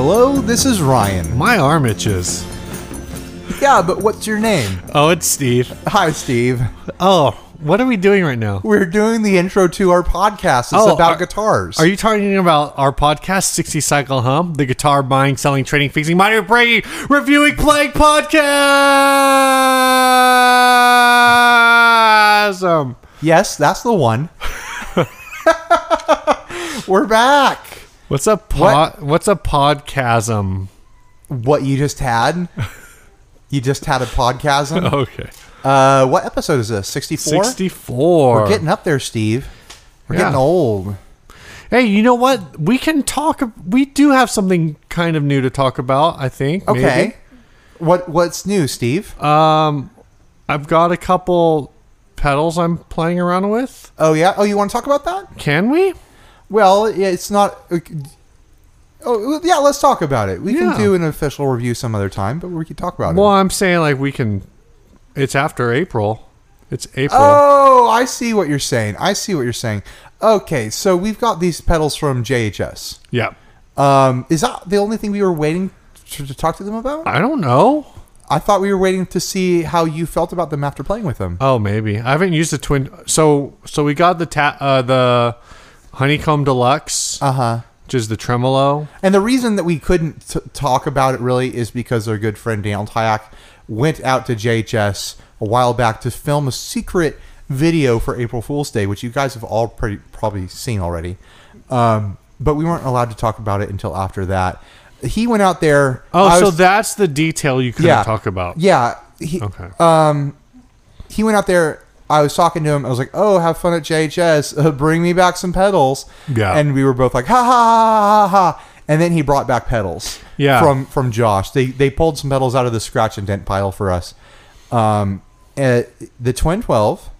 Hello, this is Ryan. My arm itches. Yeah, but what's your name? Oh, it's Steve. Hi, Steve. Oh, what are we doing right now? We're doing the intro to our podcast. It's about guitars. Are you talking about our podcast, 60 Cycle Hum, the guitar buying, selling, trading, fixing, mining, breaking, reviewing, playing podcast? Yes, that's the one. We're back. What's a podcasm? What you just had? You just had a podcasm? Okay. What episode is this? 64? 64. We're getting up there, Steve. We're getting old. Hey, you know what? We can talk. We do have something kind of new to talk about, I think. Okay. Maybe. What's new, Steve? I've got a couple pedals I'm playing around with. Oh, yeah? Oh, you want to talk about that? Can we? Well, it's not... Oh, yeah, let's talk about it. We can do an official review some other time, but we can talk about it. Well, I'm saying like we can... It's after April. It's April. Oh, I see what you're saying. Okay, so we've got these pedals from JHS. Yeah. Is that the only thing we were waiting to talk to them about? I don't know. I thought we were waiting to see how you felt about them after playing with them. Oh, maybe. I haven't used the Twin... So we got the Honeycomb Deluxe. Uh-huh. Which is the Tremolo. And the reason that we couldn't talk about it really is because our good friend Daniel Tyack went out to JHS a while back to film a secret video for April Fool's Day, which you guys have all probably seen already. But we weren't allowed to talk about it until after that. He went out there. Oh, so that's the detail you couldn't talk about. Yeah. Okay. He went out there. I was talking to him. I was like, oh, have fun at JHS. Bring me back some pedals. Yeah. And we were both like, ha, ha, ha, ha, ha. And then he brought back pedals from Josh. They pulled some pedals out of the scratch and dent pile for us. The Twin 12.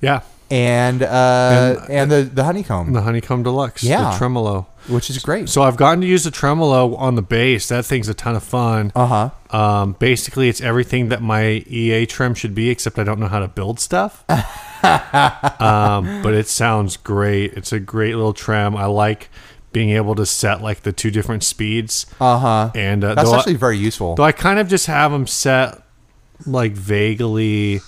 Yeah. And the Honeycomb. The Honeycomb Deluxe. Yeah. The Tremolo. Which is great. So I've gotten to use the Tremolo on the bass. That thing's a ton of fun. Uh-huh. Basically, it's everything that my EA trim should be, except I don't know how to build stuff. But it sounds great. It's a great little trim. I like being able to set like the two different speeds. Uh-huh. And that's actually very useful. Though I kind of just have them set like vaguely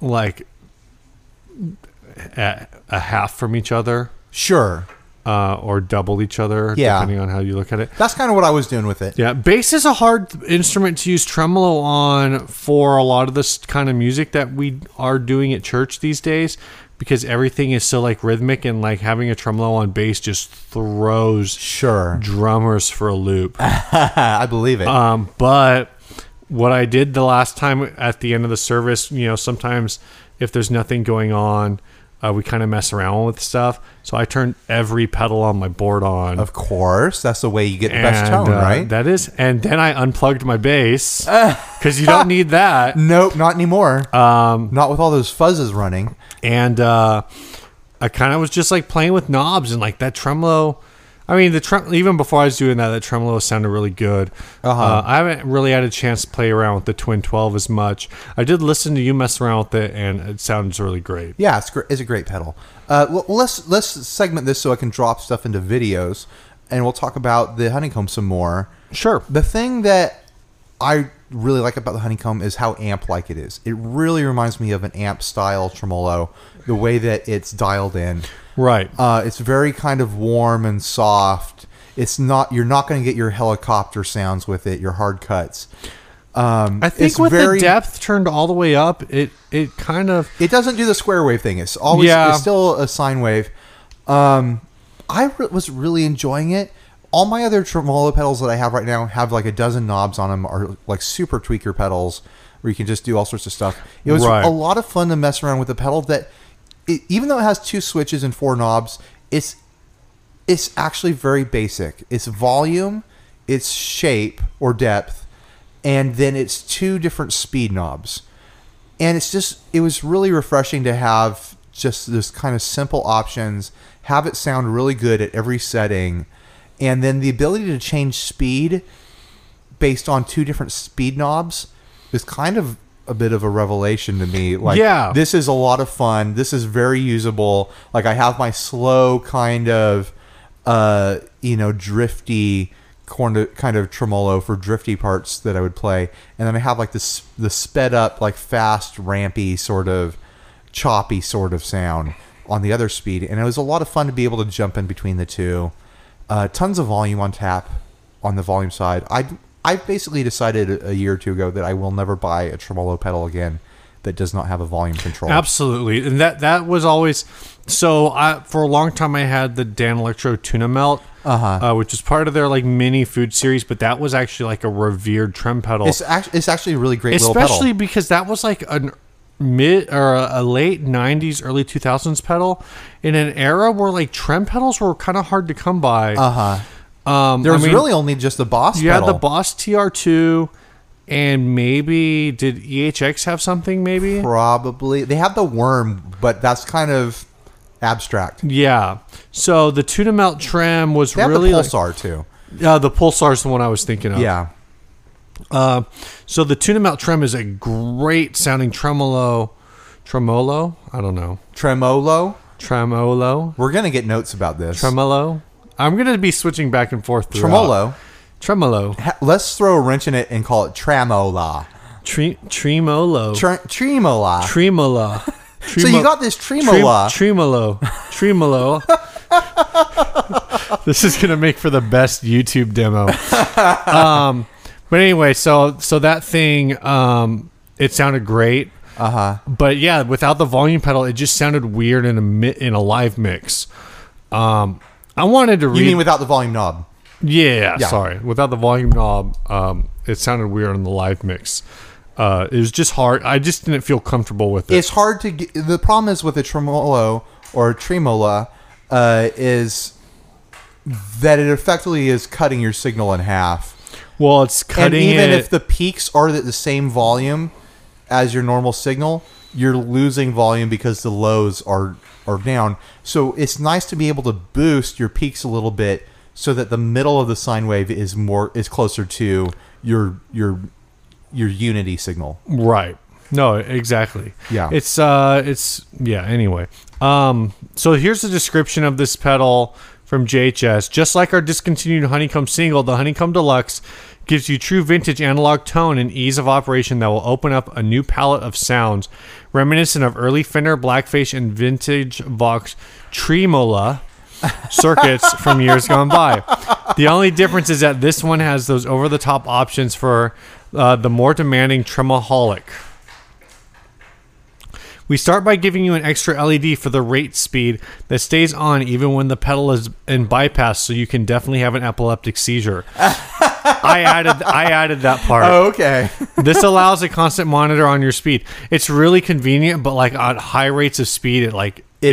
like... a half from each other, sure, or double each other, depending on how you look at it. That's kind of what I was doing with it. Yeah, bass is a hard instrument to use tremolo on for a lot of this kind of music that we are doing at church these days, because everything is so like rhythmic, and like having a tremolo on bass just throws drummers for a loop. I believe it. But what I did the last time at the end of the service, you know, sometimes if there's nothing going on, we kind of mess around with stuff. So I turned every pedal on my board on. Of course. That's the way you get the best tone, right? That is. And then I unplugged my bass because you don't need that. Nope, not anymore. Not with all those fuzzes running. And I kind of was just like playing with knobs and like that tremolo. I mean, even before I was doing that, the tremolo sounded really good. Uh-huh. I haven't really had a chance to play around with the Twin 12 as much. I did listen to you mess around with it, and it sounds really great. Yeah, it's a great pedal. Well, let's segment this so I can drop stuff into videos, and we'll talk about the Honeycomb some more. Sure. The thing that I really like about the Honeycomb is how amp-like it is. It really reminds me of an amp-style tremolo, the way that it's dialed in. Right. It's very kind of warm and soft. It's not. You're not going to get your helicopter sounds with it. Your hard cuts. I think it's with the depth turned all the way up, it kind of doesn't do the square wave thing. It's always it's still a sine wave. I was really enjoying it. All my other tremolo pedals that I have right now have like a dozen knobs on them, are like super tweaker pedals where you can just do all sorts of stuff. It was a lot of fun to mess around with a pedal that. Even though it has two switches and four knobs, it's actually very basic. It's volume, it's shape or depth, and then it's two different speed knobs. And it was really refreshing to have just this kind of simple options, have it sound really good at every setting, and then the ability to change speed based on two different speed knobs is kind of a bit of a revelation to me. Like, this is a lot of fun. This is very usable. Like, I have my slow kind of you know, drifty kind of tremolo for drifty parts that I would play, and then I have like this the sped up, like fast, rampy sort of choppy sort of sound on the other speed, and it was a lot of fun to be able to jump in between the two. Tons of volume on tap on the volume side. I basically decided a year or two ago that I will never buy a tremolo pedal again that does not have a volume control. Absolutely. And that was always... So for a long time, I had the Dan Electro Tuna Melt, which is part of their like mini food series, but that was actually like a revered trem pedal. It's actually a really great little pedal. Especially because that was like an... a late 90s, early 2000s pedal in an era where like trem pedals were kind of hard to come by. There was really only just the Boss pedal. Yeah, the Boss TR2, and maybe did EHX have something? Maybe, probably they had the Worm, but that's kind of abstract. Yeah. So the Tuna Melt trem was really the Pulsar too. Yeah, the Pulsar is the one I was thinking of. Yeah. So the Tuna Melt trem is a great sounding tremolo. I don't know. Tremolo. We're gonna get notes about this. Tremolo. I'm gonna be switching back and forth. Tremolo. Let's throw a wrench in it and call it Tremola. Tremola. So you got this Tremola. Tremolo. This is gonna make for the best YouTube demo. But anyway, so that thing, it sounded great. But yeah, without the volume pedal, it just sounded weird in a live mix. I wanted to read... You mean without the volume knob? Yeah, sorry. Without the volume knob, it sounded weird in the live mix. It was just hard. I just didn't feel comfortable with it. It's hard to... The problem is with a tremolo or a tremola is that it effectively is cutting your signal in half. Well, it's cutting it. And even if the peaks are at the same volume as your normal signal, you're losing volume because the lows are down. So it's nice to be able to boost your peaks a little bit so that the middle of the sine wave is closer to your unity signal. Right. No, exactly. Yeah. Anyway. So here's a description of this pedal from JHS. Just like our discontinued Honeycomb single, the Honeycomb Deluxe gives you true vintage analog tone and ease of operation that will open up a new palette of sounds, reminiscent of early Fender Blackface and vintage Vox Tremola circuits from years gone by. The only difference is that this one has those over-the-top options for the more demanding Tremaholic. We start by giving you an extra LED for the rate speed that stays on even when the pedal is in bypass, so you can definitely have an epileptic seizure. I added that part. Oh, okay. This allows a constant monitor on your speed. It's really convenient, but like at high rates of speed, it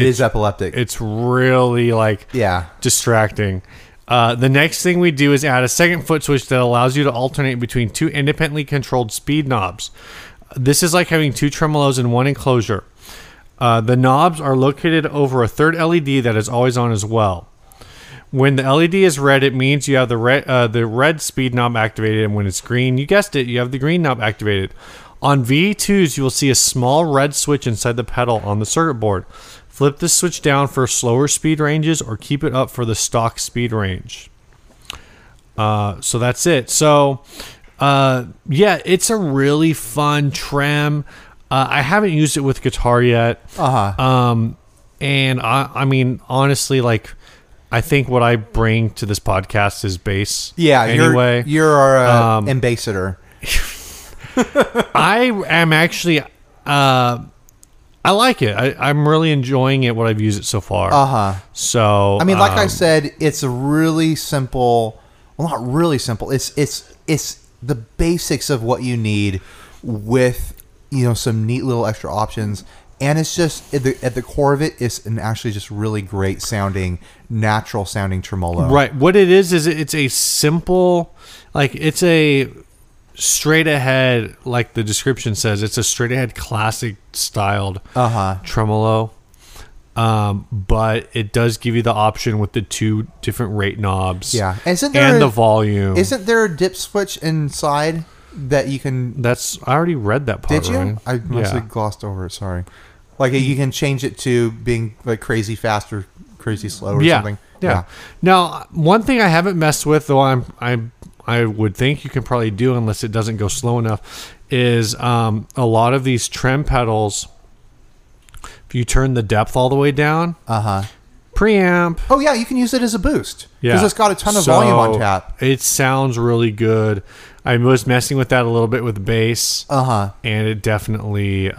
is epileptic. It's really distracting. The next thing we do is add a second foot switch that allows you to alternate between two independently controlled speed knobs. This is like having two tremolos in one enclosure. The knobs are located over a third LED that is always on as well. When the LED is red, it means you have the red speed knob activated, and when it's green, you guessed it, you have the green knob activated. On V2s, you will see a small red switch inside the pedal on the circuit board. Flip this switch down for slower speed ranges, or keep it up for the stock speed range. So that's it. So... yeah, it's a really fun trem. I haven't used it with guitar yet. And I mean, honestly, I think what I bring to this podcast is bass. Yeah. Anyway, you're our ambassador. I am actually. I like it. I'm really enjoying it. What I've used it so far. So I mean, like I said, it's a really simple. Well, not really simple. It's the basics of what you need with, some neat little extra options. And it's just at the core of it is an actually just really great sounding, natural sounding tremolo. Right. What it is it's a simple, it's a straight ahead, like the description says, it's a straight ahead classic styled tremolo. But it does give you the option with the two different rate knobs. Yeah, and the volume. Isn't there a dip switch inside that you can? I already read that part. Did you? Right? I mostly glossed over it. Sorry. You can change it to being crazy fast or crazy slow or something. Yeah. Now, one thing I haven't messed with, though I would think you can probably do unless it doesn't go slow enough, is a lot of these trem pedals, if you turn the depth all the way down, preamp. Oh, yeah, you can use it as a boost because it's got a ton of volume on tap. It sounds really good. I was messing with that a little bit with bass, and it definitely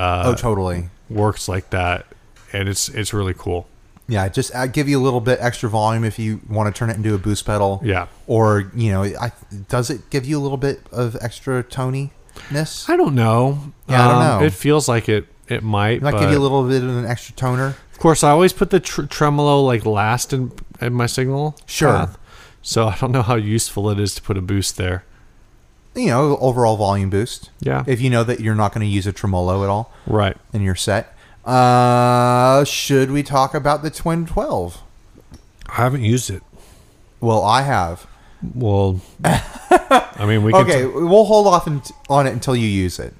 works like that, and it's really cool. Yeah, just give you a little bit extra volume if you want to turn it into a boost pedal. Yeah. Or, you know, does it give you a little bit of extra toniness? I don't know. Yeah, I don't know. It feels like it might. It might give you a little bit of an extra toner. Of course, I always put the tremolo like last in my signal. Sure. So I don't know how useful it is to put a boost there. You know, overall volume boost. Yeah. If you know that you're not going to use a tremolo at all. Right. In your set. Should we talk about the Twin 12? I haven't used it. Well, I have. Well, I mean, we can. Okay, we'll hold off on it until you use it.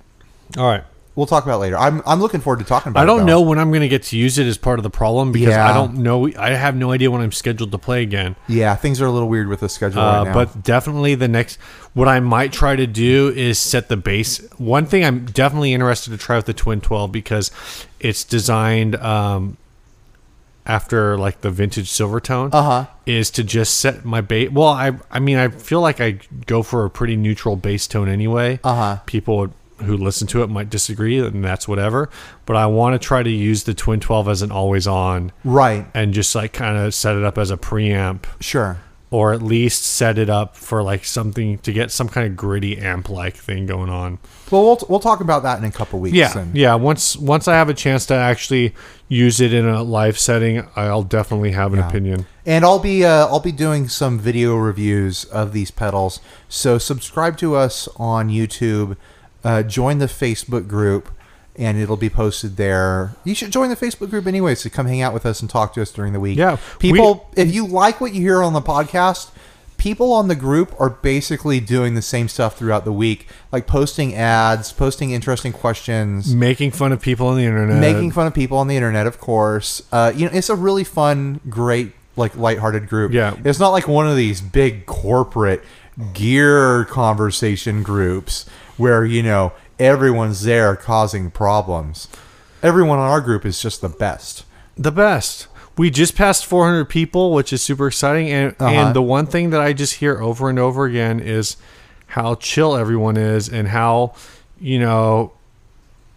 All right, we'll talk about it later. I'm looking forward to talking about it. I don't know when I'm going to get to use it as part of the problem because I don't know. I have no idea when I'm scheduled to play again. Yeah, things are a little weird with the schedule right now. But definitely the next. What I might try to do is set the base. One thing I'm definitely interested to try with the Twin 12 because. It's designed after like the vintage Silvertone is to just set my bass. Well, I mean, I feel like I go for a pretty neutral bass tone anyway. People who listen to it might disagree, and that's whatever. But I want to try to use the Twin 12 as an always on. Right. And just like kind of set it up as a preamp. Sure. Or at least set it up for like something to get some kind of gritty amp-like thing going on. Well, we'll talk about that in a couple weeks. Yeah, Once I have a chance to actually use it in a live setting, I'll definitely have an opinion. And I'll be doing some video reviews of these pedals. So subscribe to us on YouTube, join the Facebook group, and it'll be posted there. You should join the Facebook group anyway, so come hang out with us and talk to us during the week. Yeah, people, if you like what you hear on the podcast, people on the group are basically doing the same stuff throughout the week, like posting ads, posting interesting questions, making fun of people on the internet, of course. You know, it's a really fun, great, like lighthearted group. Yeah, it's not like one of these big corporate gear conversation groups where everyone's there causing problems. Everyone on our group is just the best. We just passed 400 people, which is super exciting. And the one thing that I just hear over and over again is how chill everyone is and how,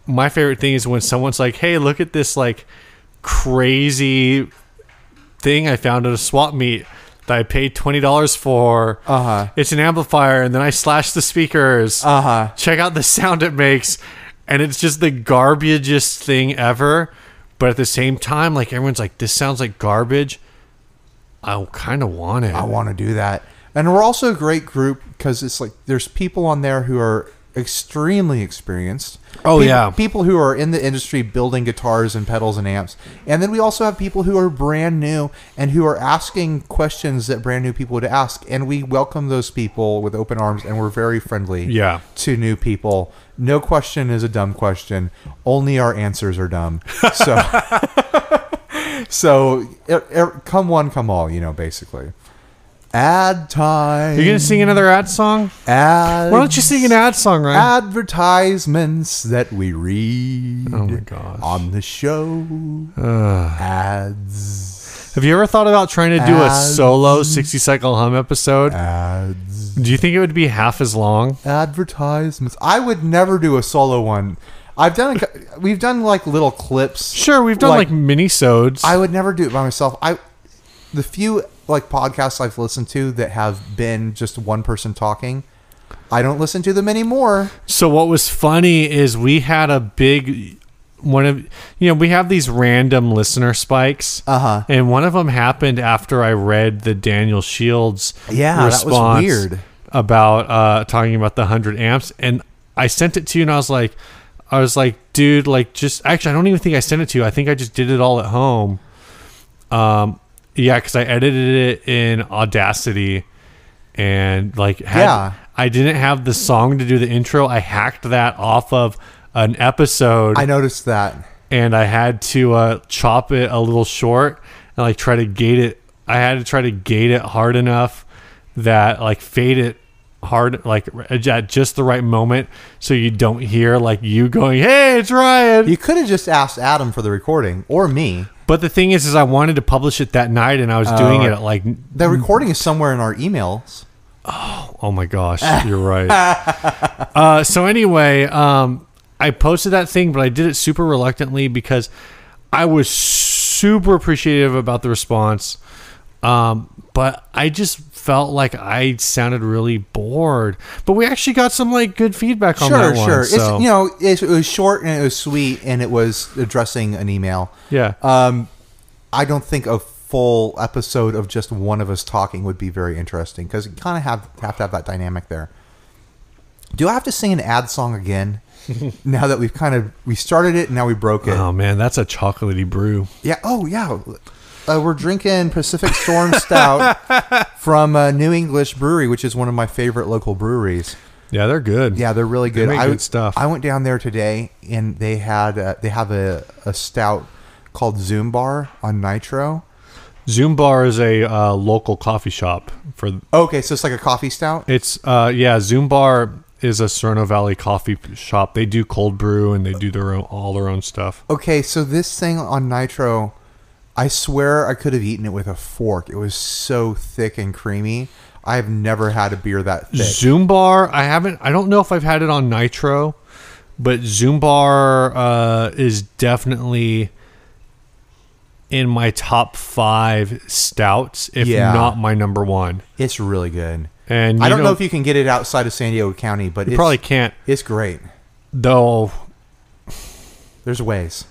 my favorite thing is when someone's like, hey, look at this like crazy thing I found at a swap meet. I paid $20 for. It's an amplifier, and then I slashed the speakers. Check out the sound it makes, and it's just the garbagest thing ever. But at the same time, like everyone's like, this sounds like garbage. I kind of want it. I want to do that. And we're also a great group because it's like there's people on there who are extremely experienced. People who are in the industry building guitars and pedals and amps, and then we also have people who are brand new and who are asking questions that brand new people would ask, and we welcome those people with open arms, and we're very friendly to new people. No question is a dumb question. Only our answers are dumb. So come one, come all, basically. Ad time. You're going to sing another ad song? Ads. Why don't you sing an ad song, Ryan? Advertisements that we read on the show. Ads. Have you ever thought about trying to do a solo 60-cycle hum episode? Ads. Do you think it would be half as long? Advertisements. I would never do a solo one. We've done like little clips. Sure, we've done like mini-sodes. I would never do it by myself. The few like podcasts I've listened to that have been just one person talking, I don't listen to them anymore. So what was funny is we had a big one of, we have these random listener spikes. And one of them happened after I read the Daniel Shields response. That was weird. About talking about the 100 amps. And I sent it to you and I was like, dude, like just, actually, I don't even think I sent it to you. I think I just did it all at home. Yeah, because I edited it in Audacity and I didn't have the song to do the intro. I hacked that off of an episode. I noticed that. And I had to chop it a little short and like try to gate it I had to try to gate it hard enough that like fade it hard, like at just the right moment, so you don't hear like you going, "Hey, it's Ryan." You could have just asked Adam for the recording or me. But the thing is I wanted to publish it that night, and I was doing it at like the recording is somewhere in our emails. Oh my gosh, you're right. So anyway, I posted that thing, but I did it super reluctantly because I was super appreciative about the response. But I just felt like I sounded really bored. But we actually got some like good feedback on that one. Sure, so. It's, you know, it was short and it was sweet and it was addressing an email. Yeah. I don't think a full episode of just one of us talking would be very interesting because you kind of have to have that dynamic there. Do I have to sing an ad song again? Now that we've kind of we started it and now we broke it. Oh man, that's a chocolatey brew. Yeah. Oh yeah. We're drinking Pacific Storm Stout from New English Brewery, which is one of my favorite local breweries. Yeah, they're good. Yeah, they're really good. They make good stuff. I went down there today, and they had they have a stout called Zumbar on nitro. Zumbar is a local coffee shop for. Okay, so it's like a coffee stout. It's yeah, Zumbar is a Cerno Valley coffee shop. They do cold brew and they do their own all their own stuff. Okay, so this thing on nitro. I swear I could have eaten it with a fork. It was so thick and creamy. I've never had a beer that thick. Zumbar, I don't know if I've had it on nitro, but Zumbar is definitely in my top 5 stouts, if not my number 1. It's really good. And I don't know if you can get it outside of San Diego County, but you probably can't. It's great. Though there's ways.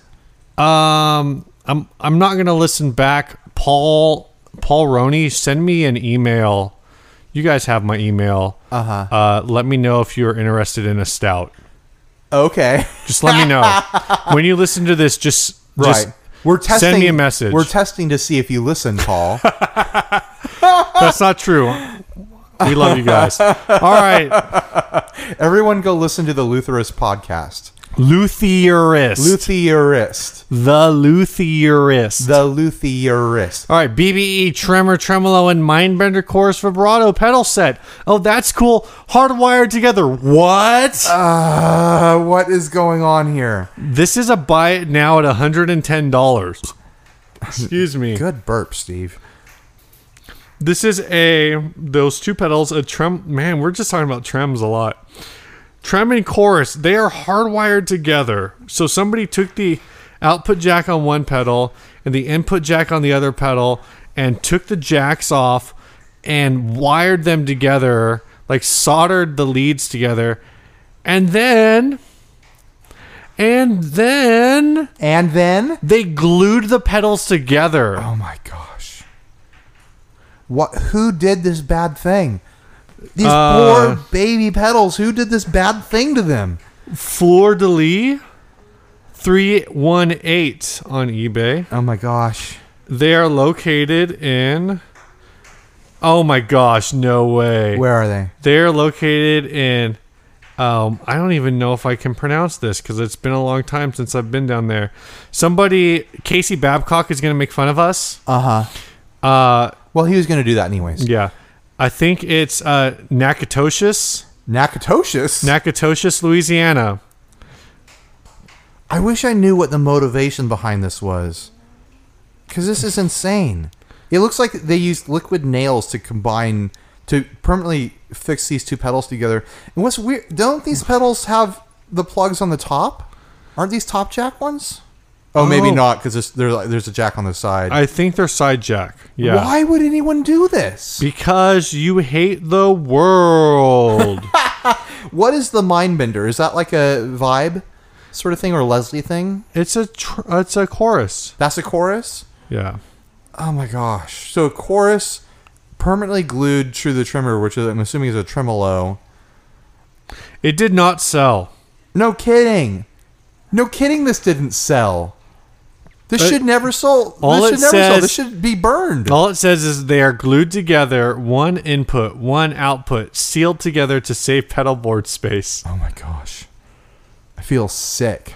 I'm not going to listen back. Paul Roney, send me an email. You guys have my email. Uh-huh. Let me know if you're interested in a stout. Okay. Just let me know. When you listen to this, just we're testing, send me a message. We're testing to see if you listen, Paul. That's not true. We love you guys. All right. Everyone go listen to the Lutherist podcast. The Lutherist. All right, BBE Tremor, Tremolo, and Mindbender Chorus Vibrato pedal set. Oh, that's cool. Hardwired together. What? What is going on here? This is a buy it now at $110. Excuse me. Good burp, Steve. This is those two pedals, a trem. Man, we're just talking about trems a lot. Trem and chorus, they are hardwired together. So somebody took the output jack on one pedal and the input jack on the other pedal and took the jacks off and wired them together, like soldered the leads together. And then they glued the pedals together. Oh my gosh. Who did this bad thing? These poor baby pedals. Who did this bad thing to them? Fleur de Lis, 318 on eBay. Oh my gosh! They are located in. Oh my gosh! No way. Where are they? They are located in. I don't even know if I can pronounce this because it's been a long time since I've been down there. Somebody, Casey Babcock, is going to make fun of us. Uh-huh. Well, he was going to do that anyways. Yeah. I think it's Natchitoches, Louisiana. I wish I knew what the motivation behind this was, because this is insane. It looks like they used liquid nails to combine to permanently fix these two pedals together. And what's weird? Don't these pedals have the plugs on the top? Aren't these top jack ones? Oh, maybe not, because there's a jack on the side. I think they're side jack. Yeah. Why would anyone do this? Because you hate the world. What is the Mindbender? Is that like a vibe sort of thing or Leslie thing? It's a chorus. That's a chorus? Yeah. Oh, my gosh. So a chorus permanently glued through the trimmer, which I'm assuming is a tremolo. It did not sell. No kidding. No kidding. This didn't sell. This should never sell. This should be burned. All it says is they are glued together, one input, one output, sealed together to save pedal board space. Oh my gosh. I feel sick.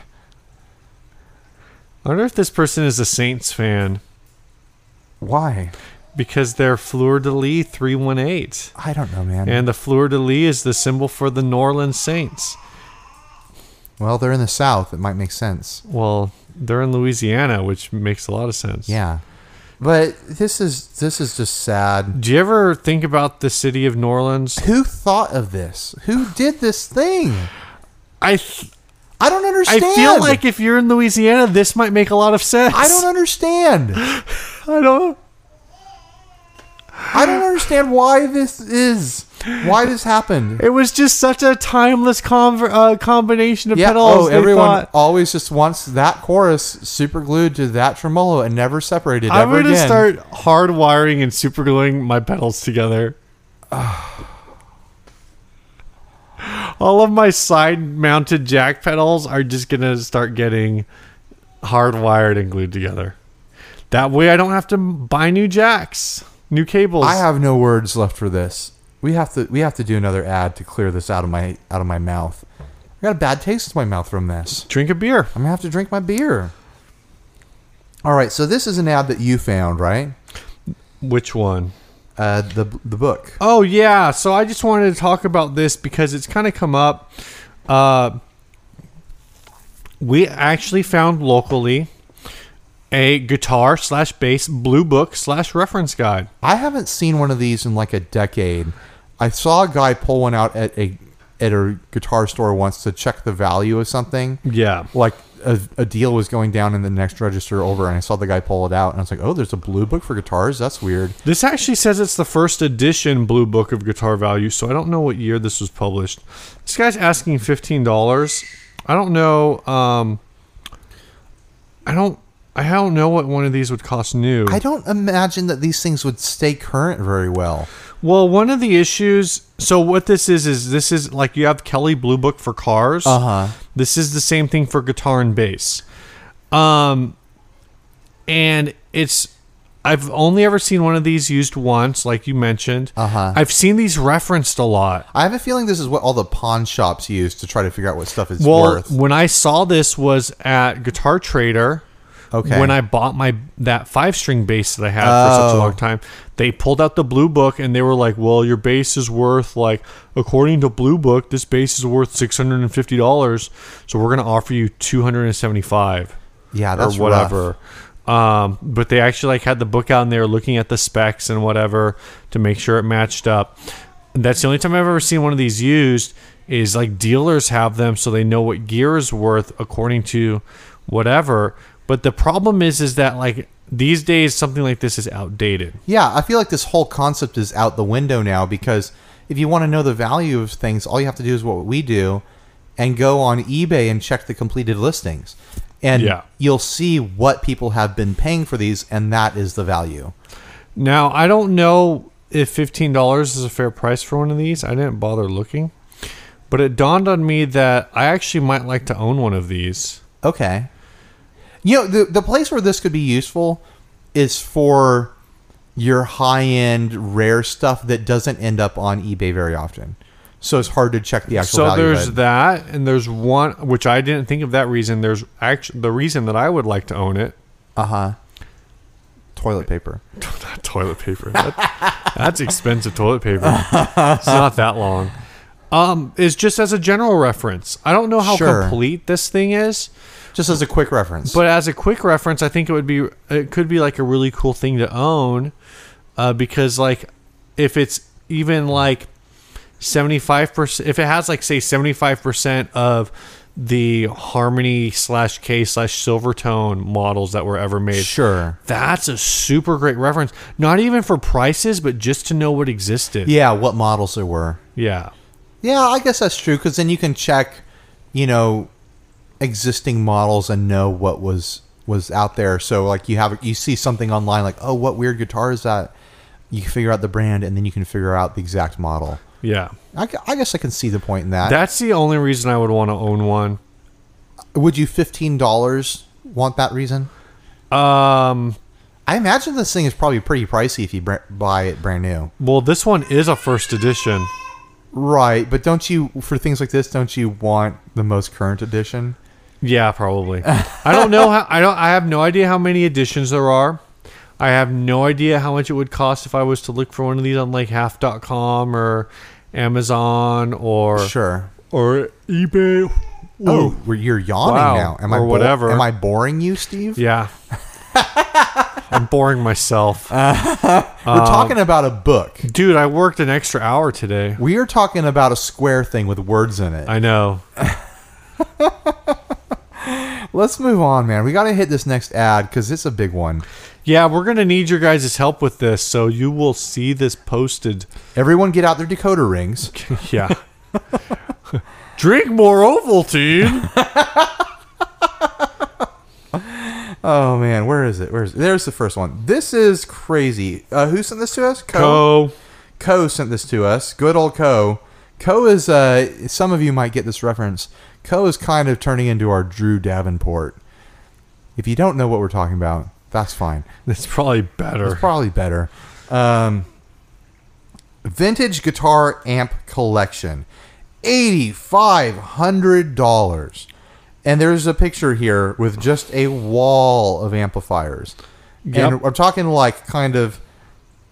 I wonder if this person is a Saints fan. Why? Because they're fleur-de-lis 318. I don't know, man. And the fleur-de-lis is the symbol for the New Orleans Saints. Well, they're in the South. It might make sense. Well, they're in Louisiana, which makes a lot of sense. Yeah. But this is just sad. Do you ever think about the city of New Orleans? Who thought of this? Who did this thing? I don't understand. I feel like if you're in Louisiana, this might make a lot of sense. I don't understand. I don't understand why this happened. It was just such a timeless combination of pedals. Oh, everyone always just wants that chorus super glued to that tremolo and never separated ever again. I'm going to start hardwiring and super gluing my pedals together. All of my side-mounted jack pedals are just going to start getting hardwired and glued together. That way I don't have to buy new jacks. New cables. I have no words left for this. We have to do another ad to clear this out of my mouth. I got a bad taste in my mouth from this. Drink a beer. I'm gonna have to drink my beer. All right. So this is an ad that you found, right? Which one? The book. Oh yeah. So I just wanted to talk about this because it's kind of come up. We actually found locally a guitar/bass blue book /reference guide. I haven't seen one of these in like a decade. I saw a guy pull one out at a guitar store once to check the value of something. Yeah. Like a deal was going down in the next register over, and I saw the guy pull it out, and I was like, oh, there's a blue book for guitars? That's weird. This actually says it's the first edition blue book of guitar value, so I don't know what year this was published. This guy's asking $15. I don't know. I don't know what one of these would cost new. I don't imagine that these things would stay current very well. Well, one of the issues... So what this is this is like you have Kelly Blue Book for cars. Uh-huh. This is the same thing for guitar and bass. And it's... I've only ever seen one of these used once, like you mentioned. Uh-huh. I've seen these referenced a lot. I have a feeling this is what all the pawn shops use to try to figure out what stuff is worth. Well, when I saw this was at Guitar Trader... Okay. When I bought that 5-string bass that I had for such a long time, they pulled out the Blue Book and they were like, well, your bass is worth, like, according to Blue Book, this bass is worth $650, so we're going to offer you $275. Yeah, that's or whatever. Rough. But they actually, like, had the book out and they were looking at the specs and whatever to make sure it matched up. That's the only time I've ever seen one of these used is, like, dealers have them so they know what gear is worth according to whatever. But the problem is that like these days something like this is outdated. Yeah, I feel like this whole concept is out the window now because if you want to know the value of things, all you have to do is what we do and go on eBay and check the completed listings. And you'll see what people have been paying for these, and that is the value. Now, I don't know if $15 is a fair price for one of these. I didn't bother looking. But it dawned on me that I actually might like to own one of these. Okay. You know, the place where this could be useful is for your high-end rare stuff that doesn't end up on eBay very often. So it's hard to check the actual value. So there's that, and there's one, which I didn't think of that reason. There's actually the reason that I would like to own it. Uh-huh. Toilet paper. Not toilet paper. That's expensive toilet paper. It's not that long. Is just as a general reference. I don't know how complete this thing is. Just as a quick reference. But as a quick reference, I think it could be like a really cool thing to own because like if it's even like 75%, if it has like say 75% of the Harmony /K/ Silvertone models that were ever made. Sure. That's a super great reference. Not even for prices, but just to know what existed. Yeah, what models there were. Yeah. Yeah, I guess that's true because then you can check, you know, existing models and know what was out there. So like you see something online like, oh, what weird guitar is that? You can figure out the brand and then you can figure out the exact model. Yeah, I guess I can see the point in that. That's the only reason I would want to own one. Would you $15 want that reason? I imagine this thing is probably pretty pricey if you buy it brand new. Well, this one is a first edition. Right, but for things like this, don't you want the most current edition? Yeah, probably. I don't know. I have no idea how many editions there are. I I have no idea how much it would cost if I was to look for one of these on like half.com or Amazon or sure or eBay. Ooh. Oh, you're yawning now. Am I whatever? Am I boring you, Steve? Yeah. I'm boring myself. We're talking about a book. Dude, I worked an extra hour today. We are talking about a square thing with words in it. I know. Let's move on, man. We got to hit this next ad because it's a big one. Yeah, we're going to need your guys' help with this, so you will see this posted. Everyone get out their decoder rings. Yeah. Drink more Ovaltine. Oh, man. Where is it? There's the first one. This is crazy. Who sent this to us? Ko. Ko sent this to us. Good old Ko. Ko is, some of you might get this reference. Ko is kind of turning into our Drew Davenport. If you don't know what we're talking about, that's fine. It's probably better. It's probably better. Vintage Guitar Amp Collection. $8,500. And there's a picture here with just a wall of amplifiers. Yep. And I'm talking like kind of...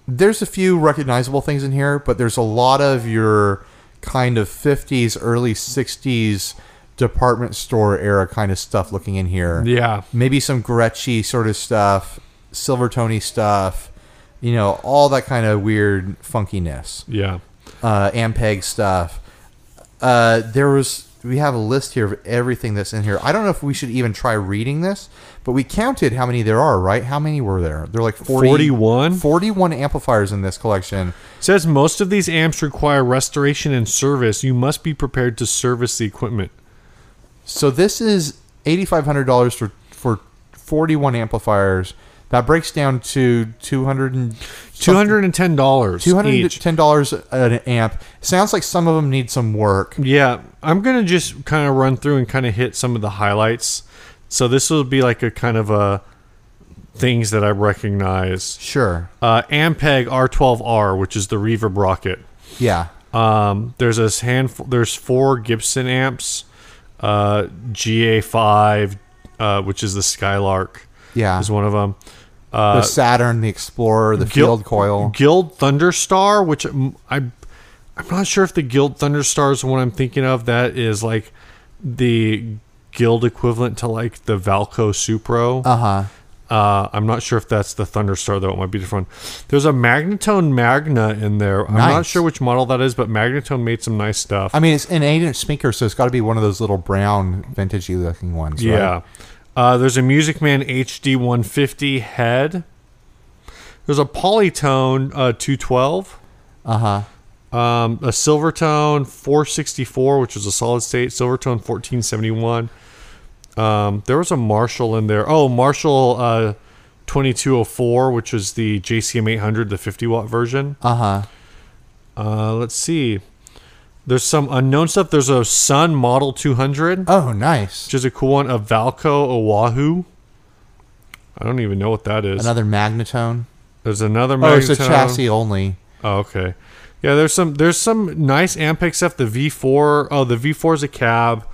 There's a few recognizable things in here, but there's a lot of your kind of 50s, early 60s department store era kind of stuff looking in here. Yeah. Maybe some Gretschy sort of stuff, Silvertone stuff, you know, all that kind of weird funkiness. Yeah. Ampeg stuff. There was... We have a list here of everything that's in here. I don't know if we should even try reading this, but we counted how many there are, right? How many were there? There are like 41? 41 amplifiers in this collection. It says most of these amps require restoration and service. You must be prepared to service the equipment. So this is $8,500 for 41 amplifiers. That breaks down to $210 each. $210 an amp. Sounds like some of them need some work. Yeah. I'm going to just kind of run through and kind of hit some of the highlights. So this will be like a kind of a things that I recognize. Sure. Ampeg R12R, which is the reverb rocket. Yeah. There's a handful. There's 4 Gibson amps. GA5, which is the Skylark. Yeah. Is one of them. The Saturn, the Explorer, the Field Coil. Guild Thunderstar, which I'm not sure if the Guild Thunderstar is the one I'm thinking of. That is like the Guild equivalent to like the Valco Supro. Uh-huh. I'm not sure if that's the Thunderstar, though. It might be different. There's a Magnatone Magna in there. I'm not sure which model that is, but Magnatone made some nice stuff. I mean, it's an 8-inch speaker, so it's got to be one of those little brown, vintagey looking ones, right? Yeah. There's a Music Man HD 150 head. There's a Polytone 212. Uh-huh. A Silvertone 464, which is a solid state. Silvertone 1471. There was a Marshall in there. Oh, Marshall 2204, which is the JCM 800, the 50-watt version. Uh-huh. Let's see. There's some unknown stuff. There's a Sun Model 200. Oh, nice. Which is a cool one. A Valco Oahu. I don't even know what that is. Another Magnatone. There's another Magnatone. Oh, it's a chassis only. Oh, okay. Yeah, there's some nice Ampeg stuff. The V4. Oh, the V4 is a cab.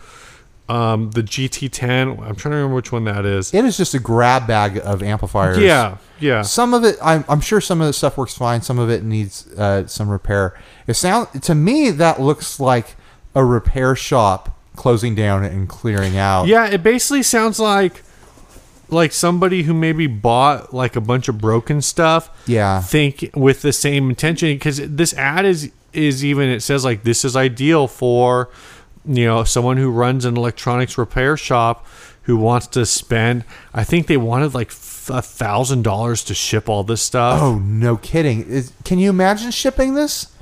The GT10. I'm trying to remember which one that is. It is just a grab bag of amplifiers. Yeah. Yeah. Some of it, I'm sure some of the stuff works fine. Some of it needs some repair. To me, that looks like a repair shop closing down and clearing out. Yeah, it basically sounds like somebody who maybe bought like a bunch of broken stuff. Yeah. Think with the same intention, because this ad is even, it says like this is ideal for, you know, someone who runs an electronics repair shop who wants to spend, I think they wanted like $1,000 to ship all this stuff. Oh, no kidding. Can you imagine shipping this?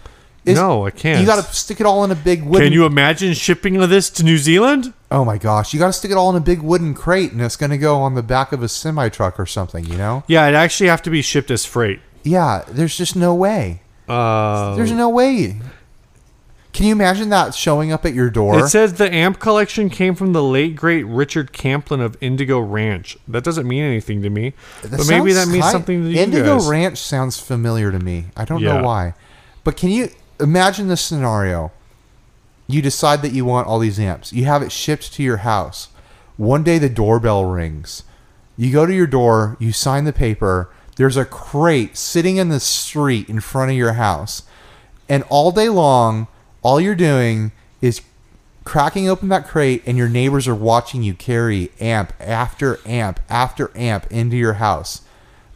No, I can't. You got to stick it all in a big wooden... Can you imagine shipping this to New Zealand? Oh, my gosh. You got to stick it all in a big wooden crate, and it's going to go on the back of a semi-truck or something, you know? Yeah, it'd actually have to be shipped as freight. Yeah, there's just no way. There's no way. Can you imagine that showing up at your door? It says the amp collection came from the late, great Richard Camplin of Indigo Ranch. That doesn't mean anything to me. But maybe that means something to you guys. Indigo Ranch sounds familiar to me. I don't know why. But can you imagine this scenario? You decide that you want all these amps. You have it shipped to your house. One day the doorbell rings. You go to your door. You sign the paper. There's a crate sitting in the street in front of your house. And all day long, all you're doing is cracking open that crate, and your neighbors are watching you carry amp after amp after amp into your house.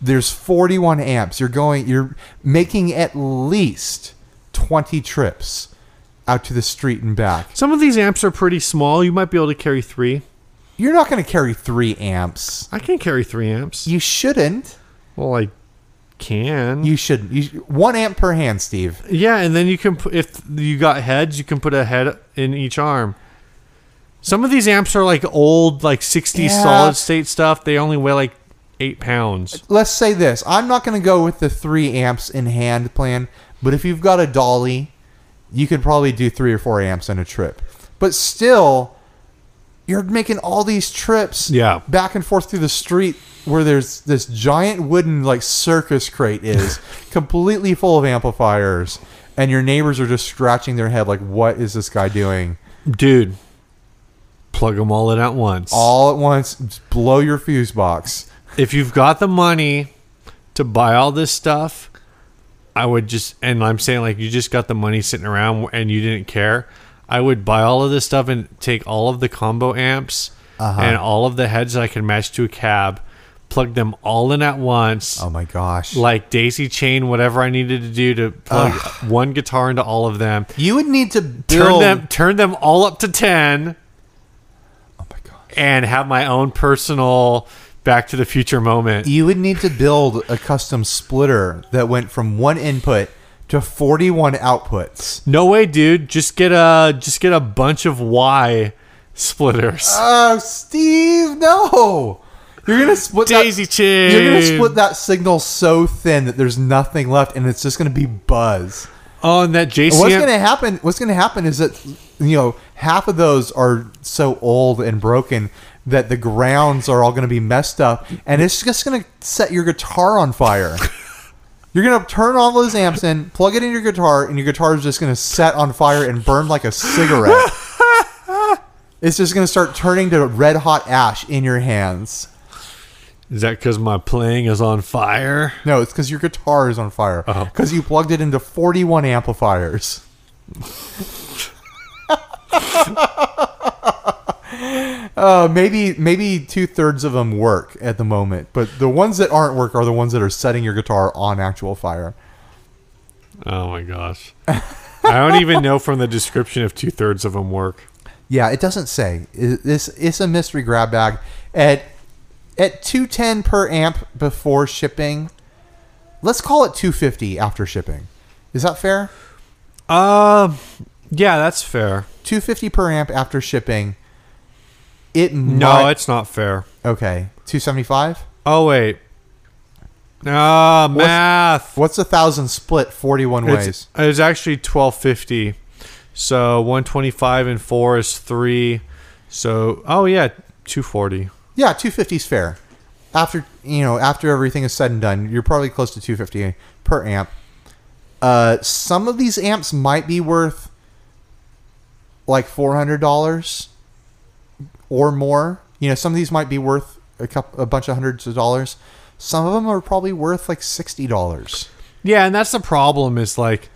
There's 41 amps. You're making at least 20 trips out to the street and back. Some of these amps are pretty small. You might be able to carry 3. You're not going to carry 3 amps. I can carry 3 amps. You shouldn't. Well, I can. You shouldn't. 1 amp per hand, Steve. Yeah, and then you can, if you got heads, you can put a head in each arm. Some of these amps are like old, like 60s solid state stuff. They only weigh like 8 pounds. Let's say this. I'm not going to go with the 3 amps in hand plan, but if you've got a dolly, you could probably do 3 or 4 amps on a trip. But still, you're making all these trips back and forth through the street where there's this giant wooden like circus crate is completely full of amplifiers, and your neighbors are just scratching their head like, what is this guy doing? Dude, plug them all in at once. All at once. Just blow your fuse box. If you've got the money to buy all this stuff, I would just, and I'm saying like you just got the money sitting around and you didn't care, I would buy all of this stuff and take all of the combo amps and all of the heads that I can match to a cab, plug them all in at once. Oh my gosh. Like daisy chain, whatever I needed to do to plug one guitar into all of them. You would need to build... Turn them all up to 10. Oh my gosh. And have my own personal... Back to the Future moment. You would need to build a custom splitter that went from 1 input to 41 outputs. No way, dude. Just get a bunch of Y splitters. Oh, Steve, no. You're gonna split daisy chain. You're gonna split that signal so thin that there's nothing left, and it's just gonna be buzz. Oh, and that JCM. What's gonna happen is that, you know, half of those are so old and broken that the grounds are all going to be messed up, and it's just going to set your guitar on fire. You're going to turn all those amps in, plug it in your guitar, and your guitar is just going to set on fire and burn like a cigarette. It's just going to start turning to red hot ash in your hands. Is that because my playing is on fire? No, it's because your guitar is on fire. Because you plugged it into 41 amplifiers. Maybe 2/3 of them work at the moment, but the ones that aren't work are the ones that are setting your guitar on actual fire. Oh my gosh. I don't even know from the description if 2/3 of them work. Yeah, it doesn't say. It's a mystery grab bag. At $210 per amp before shipping. Let's call it $250 after shipping. Is that fair? Yeah, that's fair. $250 per amp after shipping. No, it's not fair. Okay, $275. Oh wait, math. What's 1,000 split 41 ways? It's actually $1,250. So 125 and 4 is 3. So $240. Yeah, $250 is fair. After everything is said and done, you're probably close to $250 per amp. Some of these amps might be worth like $400. Or more. You know, some of these might be worth a bunch of hundreds of dollars. Some of them are probably worth like $60. Yeah, and that's the problem is like,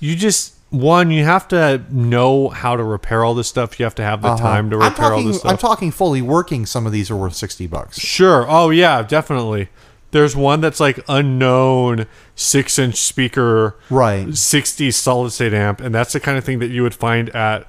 you have to know how to repair all this stuff. You have to have the time to repair all this stuff. I'm talking fully working. Some of these are worth $60. Sure. Oh, yeah, definitely. There's one that's like unknown 6-inch speaker, right? 60 solid state amp. And that's the kind of thing that you would find at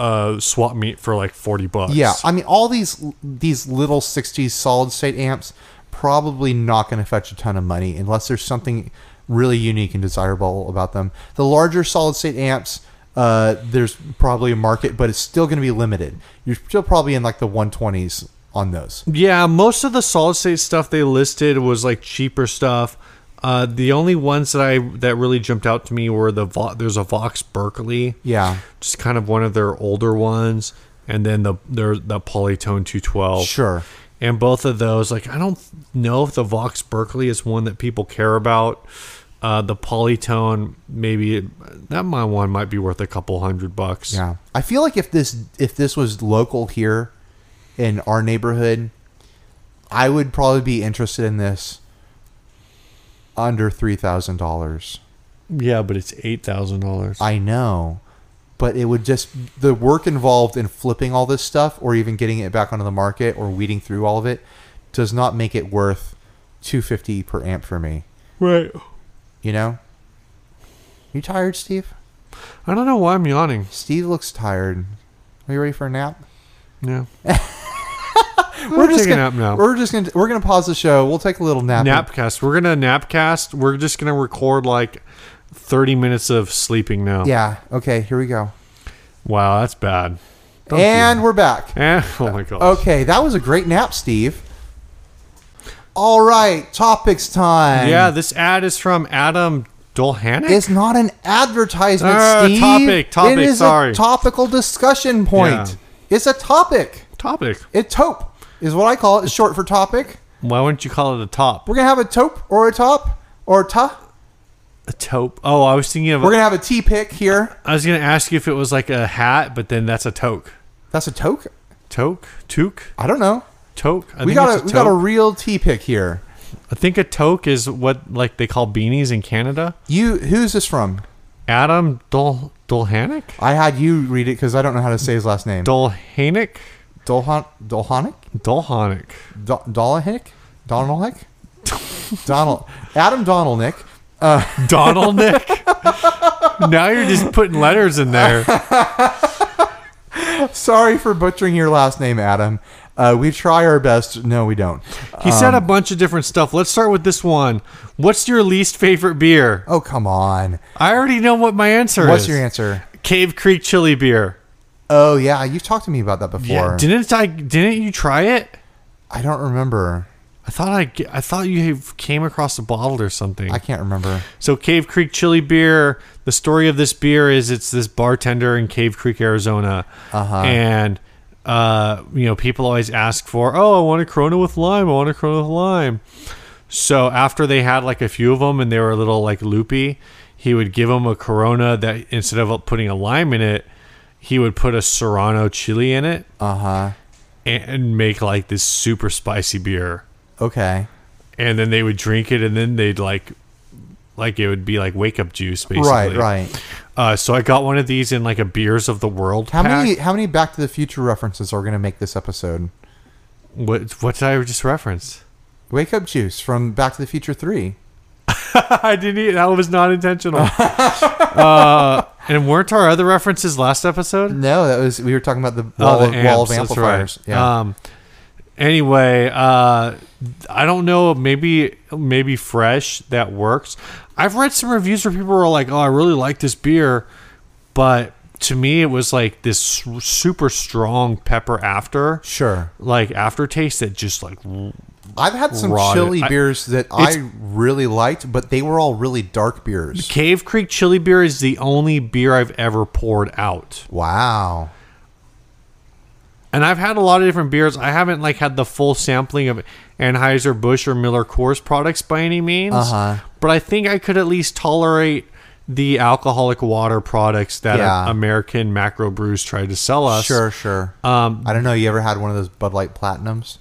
a swap meet for like $40. Yeah, I mean, all these little 60s solid state amps probably not going to fetch a ton of money unless there's something really unique and desirable about them. The larger solid state amps, there's probably a market, but it's still going to be limited. You're still probably in like the 120s on those. Yeah, most of the solid state stuff they listed was like cheaper stuff. The only ones that really jumped out to me were there's a Vox Berkeley, just kind of one of their older ones, and then the Polytone 212. Sure. And both of those, like, I don't know if the Vox Berkeley is one that people care about. The Polytone, maybe that one might be worth a couple $100. Yeah, I feel like if this was local here in our neighborhood, I would probably be interested in this under $3,000. Yeah, but it's $8,000. I know. But it would just, the work involved in flipping all this stuff or even getting it back onto the market or weeding through all of it does not make it worth $250 per amp for me. Right. You know? You tired, Steve? I don't know why I'm yawning. Steve looks tired. Are you ready for a nap? Yeah. We're just going to nap now. We're going to pause the show. We'll take a little nap. Napcast. We're going to napcast. We're just going to record like 30 minutes of sleeping now. Yeah. Okay. Here we go. Wow. That's bad. And we're back. Oh my gosh. Okay. That was a great nap, Steve. All right. Topics time. Yeah. This ad is from Adam Dolhanic? It's not an advertisement, Steve. Topic. It is a topical discussion point. Yeah. It's a topic. It's taupe is what I call it. It's short for topic. Why wouldn't you call it a top? We're going to have a taupe or a top or a ta. A taupe. Oh, I was thinking of... We're going to have a T-pick here. I was going to ask you if it was like a hat, but then that's a toque. That's a toque? Toque? I don't know. Toque? We got a real T-pick here. I think a toque is what like they call beanies in Canada. Who's this from? Adam Dolhanic? I had you read it because I don't know how to say his last name. Dolhanic? Adam Donalnick. Donalnick? Now you're just putting letters in there. Sorry for butchering your last name, Adam. We try our best. No, we don't. He said a bunch of different stuff. Let's start with this one. What's your least favorite beer? Oh, come on. I already know what my answer is. What's your answer? Cave Creek Chili Beer. Oh, yeah. You've talked to me about that before. Yeah. Didn't you try it? I don't remember. I thought you came across a bottle or something. I can't remember. So Cave Creek Chili Beer, the story of this beer is it's this bartender in Cave Creek, Arizona. Uh-huh. And... people always ask for, oh, I want a Corona with lime. So after they had like a few of them and they were a little like loopy, he would give them a Corona that instead of putting a lime in it, he would put a Serrano chili in it. Uh-huh. And make like this super spicy beer. Okay. And then they would drink it and then they'd like it would be like wake up juice basically. Right. So I got one of these in like a Beers of the World pack. How many Back to the Future references are going to make this episode? What did I just reference? Wake Up Juice from Back to the Future 3. I didn't eat. That was not intentional. And weren't our other references last episode? No, that was we were talking about the wall of amplifiers. That's right. Yeah. Anyway, I don't know. Maybe fresh that works. I've read some reviews where people were like, "Oh, I really like this beer," but to me, it was like this super strong pepper after. Sure. Like aftertaste that just like. I've had some rotted. Chili beers that I really liked, but they were all really dark beers. Cave Creek Chili Beer is the only beer I've ever poured out. Wow. And I've had a lot of different beers. I haven't like had the full sampling of Anheuser-Busch or Miller-Coors products by any means. Uh-huh. But I think I could at least tolerate the alcoholic water products that American macro brews tried to sell us. Sure. I don't know. You ever had one of those Bud Light Platinums?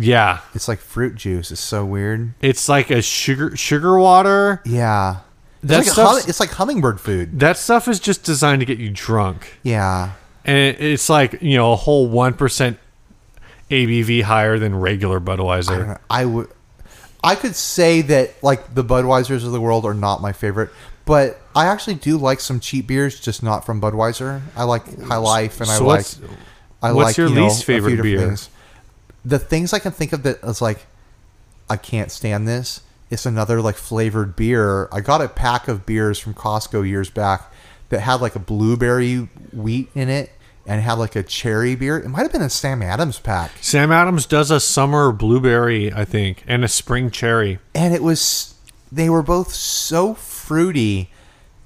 Yeah. It's like fruit juice. It's so weird. It's like a sugar water. Yeah. It's like hummingbird food. That stuff is just designed to get you drunk. Yeah. And it's like, a whole 1% ABV higher than regular Budweiser. I could say that like the Budweisers of the world are not my favorite, but I actually do like some cheap beers, just not from Budweiser. I like High Life, and what's your least favorite beer? The things I can think of that is like, I can't stand this. It's another like flavored beer. I got a pack of beers from Costco years back that had like a blueberry wheat in it. And had like a cherry beer. It might have been a Sam Adams pack. Sam Adams does a summer blueberry, I think, and a spring cherry. And they were both so fruity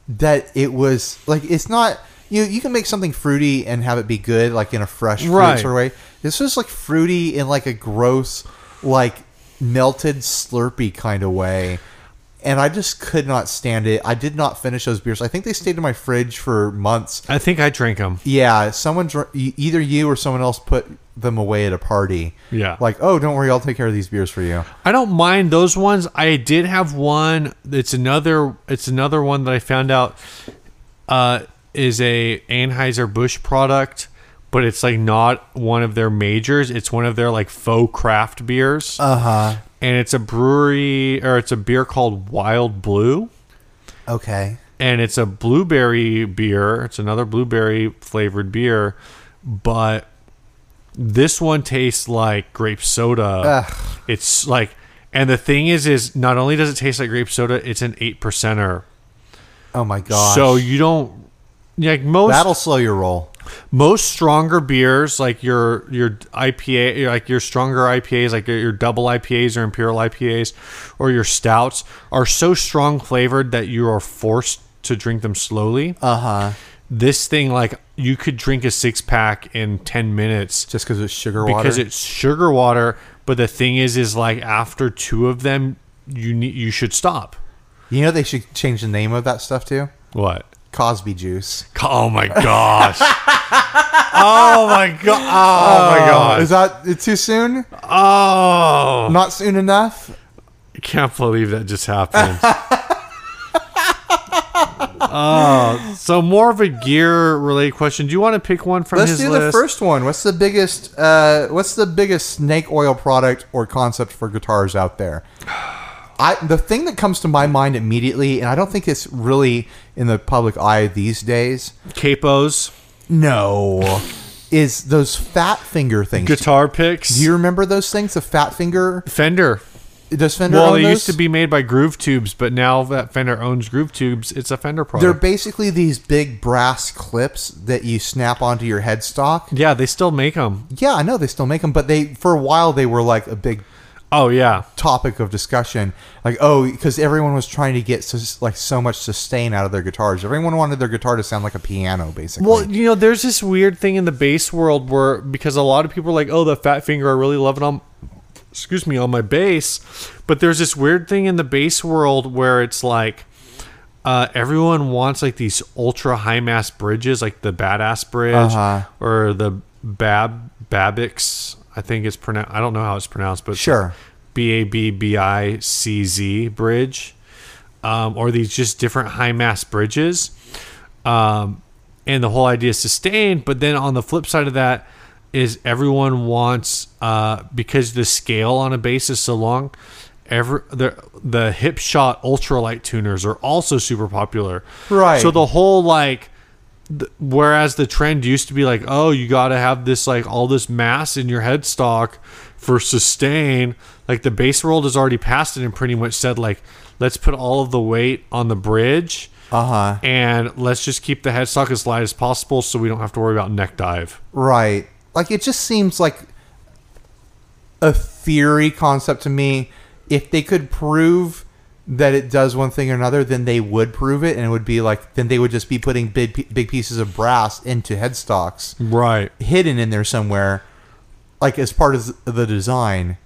that it was like, it's not, you can make something fruity and have it be good, like in a fresh fruit sort of way. This was like fruity in like a gross, like melted Slurpee kind of way. And I just could not stand it. I did not finish those beers. I think they stayed in my fridge for months. I think I drank them. Yeah. Either you or someone else put them away at a party. Yeah. Like, oh, don't worry, I'll take care of these beers for you. I don't mind those ones. I did have one. It's another one that I found out is a Anheuser-Busch product, but it's like not one of their majors. It's one of their like faux craft beers. Uh-huh. And it's a brewery, or it's a beer called Wild Blue. Okay. And it's a blueberry beer. It's another blueberry flavored beer, but this one tastes like grape soda. Ugh. It's like, and the thing is not only does it taste like grape soda, it's an 8%er. Oh my gosh. So you don't like most. That'll slow your roll. Most stronger beers, like your IPA, like your stronger IPAs, like your double IPAs or imperial IPAs, or your stouts, are so strong flavored that you are forced to drink them slowly. Uh-huh. This thing, like, you could drink a 6-pack in 10 minutes. Just because it's sugar water? Because it's sugar water, but the thing is like, after two of them, you should stop. You know they should change the name of that stuff, too? What? Cosby juice. Oh my gosh. Oh my god. Is that too soon? Oh. Not soon enough? I can't believe that just happened. So more of a gear related question. Do you want to pick one from his list? Let's do the first one. What's the biggest snake oil product or concept for guitars out there? The thing that comes to my mind immediately, and I don't think it's really in the public eye these days. Capos? No. Is those Fat Finger things. Guitar picks? Do you remember those things? The Fat Finger? Fender. Does Fender own those? Well, they used to be made by Groove Tubes, but now that Fender owns Groove Tubes, it's a Fender product. They're basically these big brass clips that you snap onto your headstock. Yeah, they still make them. Yeah, I know they still make them, but for a while they were like a big... Oh yeah, topic of discussion, like because everyone was trying to get so much sustain out of their guitars. Everyone wanted their guitar to sound like a piano, basically. Well, you know, there's this weird thing in the bass world where, because a lot of people are like, oh, the Fat Finger, I really love it on my bass, but there's this weird thing in the bass world where it's like everyone wants like these ultra high mass bridges, like the Badass Bridge or the Babix. I think it's pronounced. I don't know how it's pronounced, but sure, Babbicz bridge, or these just different high mass bridges, and the whole idea is sustained. But then on the flip side of that is everyone wants because the scale on a bass is so long. The hip shot ultralight tuners are also super popular, right? So the whole like. Whereas the trend used to be like, oh, you got to have this like all this mass in your headstock for sustain. Like the bass world has already passed it and pretty much said like, let's put all of the weight on the bridge, and let's just keep the headstock as light as possible so we don't have to worry about neck dive. Right. Like it just seems like a theory concept to me. If they could prove that it does one thing or another, then they would prove it, and it would be like, then they would just be putting big pieces of brass into headstocks, right? Hidden in there somewhere, like as part of the design.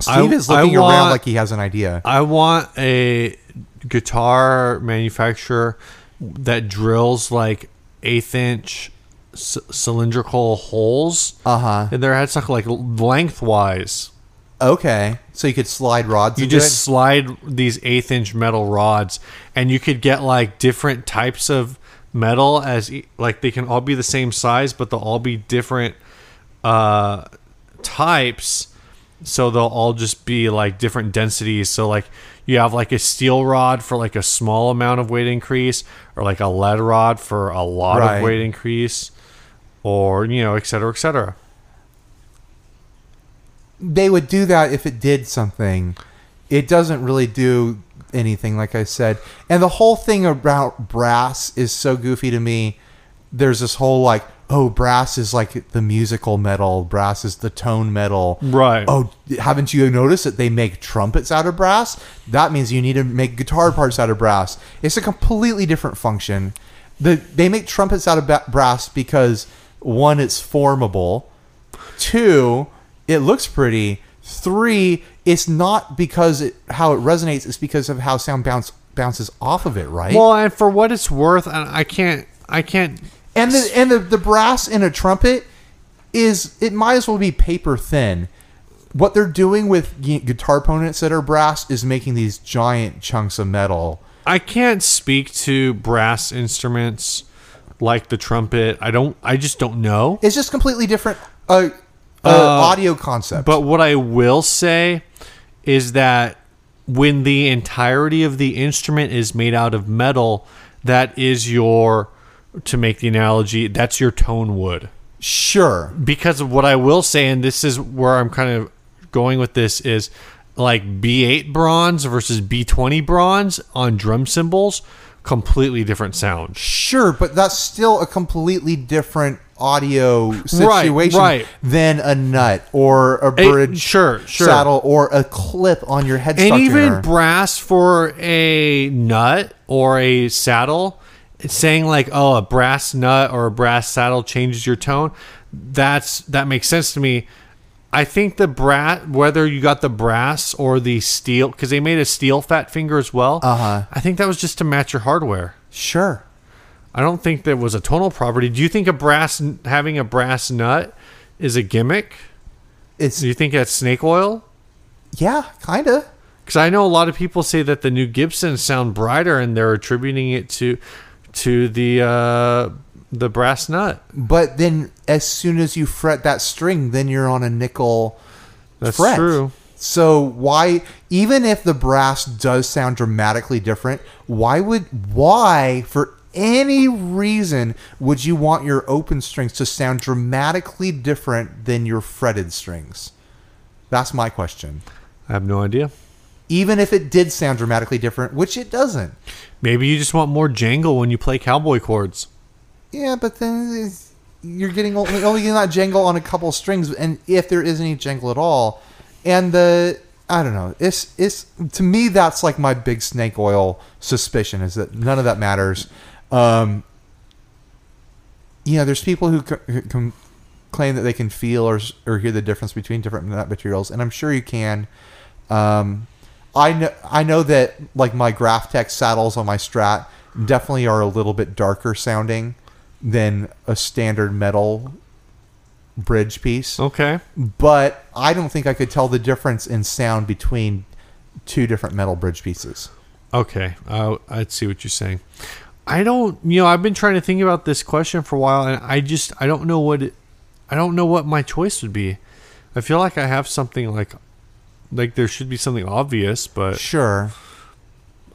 Steve is looking around like he has an idea. I want a guitar manufacturer that drills like 1/8-inch cylindrical holes in their headstock, like lengthwise. Okay, so you could slide rods. You just slide these 1/8-inch metal rods, and you could get like different types of metal, as like they can all be the same size, but they'll all be different types. So they'll all just be like different densities. So like you have like a steel rod for like a small amount of weight increase, or like a lead rod for a lot of weight increase, or you know, et cetera, et cetera. They would do that if it did something. It doesn't really do anything, like I said. And the whole thing about brass is so goofy to me. There's this whole like, oh, brass is like the musical metal. Brass is the tone metal. Right. Oh, haven't you noticed that they make trumpets out of brass? That means you need to make guitar parts out of brass. It's a completely different function. They make trumpets out of brass because, one, it's formable. Two... it looks pretty. Three, it's not because how it resonates. It's because of how sound bounces off of it, right? Well, and for what it's worth, I can't. And the brass in a trumpet is it might as well be paper thin. What they're doing with guitar components that are brass is making these giant chunks of metal. I can't speak to brass instruments like the trumpet. I just don't know. It's just completely different audio concept. But what I will say is that when the entirety of the instrument is made out of metal, that is your, to make the analogy, that's your tone wood. Sure. Because of what I will say, and this is where I'm kind of going with this, is like B8 bronze versus B20 bronze on drum cymbals, completely different sound. Sure, but that's still a completely different audio situation than a nut or a bridge saddle or a clip on your headstock. And even brass for a nut or a saddle, saying like, oh, a brass nut or a brass saddle changes your tone, that makes sense to me. I think the brass, whether you got the brass or the steel, because they made a steel Fat Finger as well. I think that was just to match your hardware. Sure. I don't think there was a tonal property. Do you think having a brass nut is a gimmick? Do you think that's snake oil? Yeah, kind of. Because I know a lot of people say that the new Gibsons sound brighter, and they're attributing it to the brass nut. But then, as soon as you fret that string, then you're on a nickel fret. That's true. So why, even if the brass does sound dramatically different, why for any reason would you want your open strings to sound dramatically different than your fretted strings? That's my question. I have no idea. Even if it did sound dramatically different, which it doesn't. Maybe you just want more jangle when you play cowboy chords. Yeah, but then you're getting only getting that jangle on a couple strings, and if there is any jangle at all, and I don't know. It's to me, that's like my big snake oil suspicion, is that none of that matters. You know, there's people who claim that they can feel or hear the difference between different nut materials, and I'm sure you can. I know that like my Graftech saddles on my Strat definitely are a little bit darker sounding than a standard metal bridge piece. Okay. But I don't think I could tell the difference in sound between two different metal bridge pieces. Okay. I see what you're saying. I've been trying to think about this question for a while, and I don't know what my choice would be. I feel like I have something like there should be something obvious, but sure,